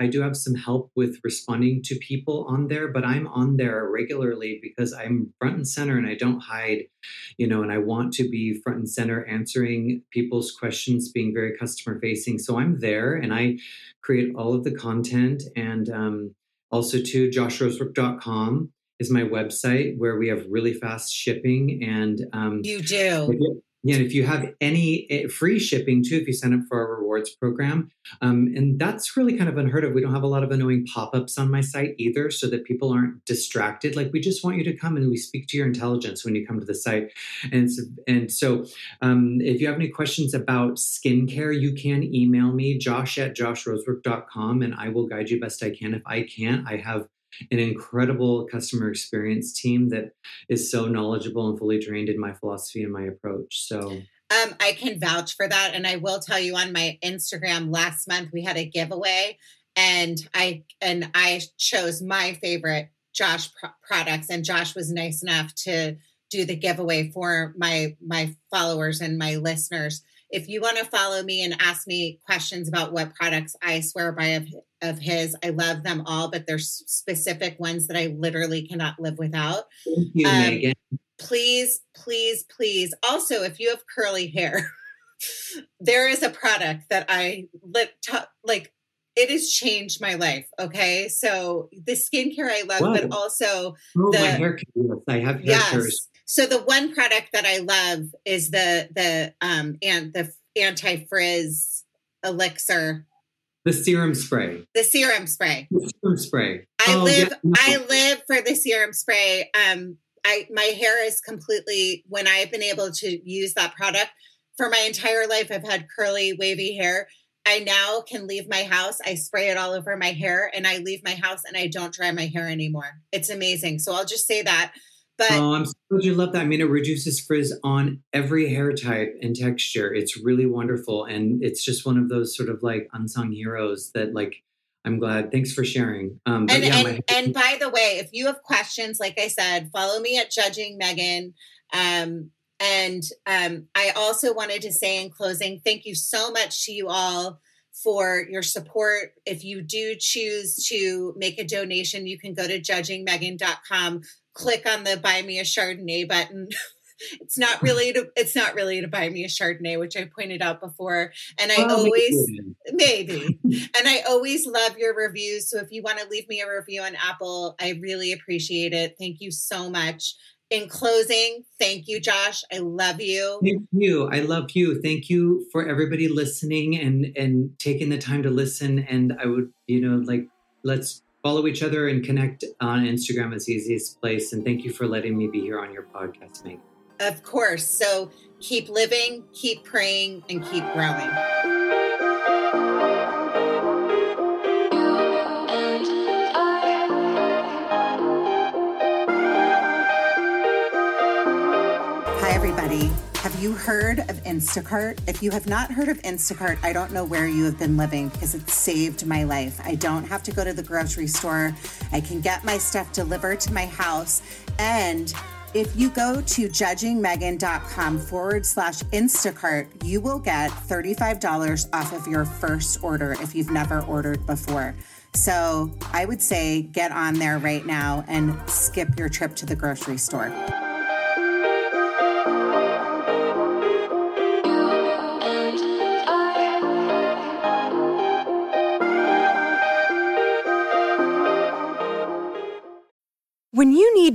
do have some help with responding to people on there, but I'm on there regularly because I'm front and center and I don't hide, and I want to be front and center answering people's questions, being very customer facing. So I'm there and I create all of the content, and also to JoshRosebrook.com. is my website where we have really fast shipping, and you do. Yeah, if you have any free shipping too, if you sign up for our rewards program, and that's really kind of unheard of. We don't have a lot of annoying pop-ups on my site either, so that people aren't distracted. Like, we just want you to come and we speak to your intelligence when you come to the site. And so, if you have any questions about skincare, you can email me, josh@joshrosebrook.com, and I will guide you best I can. If I can't, I have an incredible customer experience team that is so knowledgeable and fully trained in my philosophy and my approach. So I can vouch for that. And I will tell you, on my Instagram last month, we had a giveaway and I chose my favorite Josh products, and Josh was nice enough to do the giveaway for my followers and my listeners. If you want to follow me and ask me questions about what products I swear by of his, I love them all, but there's specific ones that I literally cannot live without. Thank you, Megan. Please. Also, if you have curly hair, there is a product that I like. It has changed my life. Okay. So the skincare I love, wow. But also my hair care. I have hair cares. So the one product that I love is the anti-frizz elixir. The serum spray. I live for the serum spray. My hair is completely, when I've been able to use that product for my entire life, I've had curly, wavy hair. I now can leave my house. I spray it all over my hair and I leave my house and I don't dry my hair anymore. It's amazing. So I'll just say that. But, I'm so glad you love that. I mean, it reduces frizz on every hair type and texture. It's really wonderful. And it's just one of those sort of like unsung heroes that, like, I'm glad. Thanks for sharing. And by the way, if you have questions, like I said, follow me at Judging Megan. I also wanted to say in closing, thank you so much to you all for your support. If you do choose to make a donation, you can go to judgingmegan.com. Click on the Buy Me a Chardonnay button. It's not really to buy me a Chardonnay, which I pointed out before. And I always love your reviews. So if you want to leave me a review on Apple, I really appreciate it. Thank you so much. In closing, thank you, Josh. I love you. Thank you. I love you. Thank you for everybody listening and taking the time to listen. And I would, let's follow each other and connect on Instagram. It's the easiest place. And thank you for letting me be here on your podcast, Megan. Of course. So keep living, keep praying, and keep growing. Have you heard of Instacart? If you have not heard of Instacart, I don't know where you have been living, because it saved my life. I don't have to go to the grocery store. I can get my stuff delivered to my house. And if you go to judgingmegan.com/Instacart, you will get $35 off of your first order if you've never ordered before. So I would say get on there right now and skip your trip to the grocery store. When you need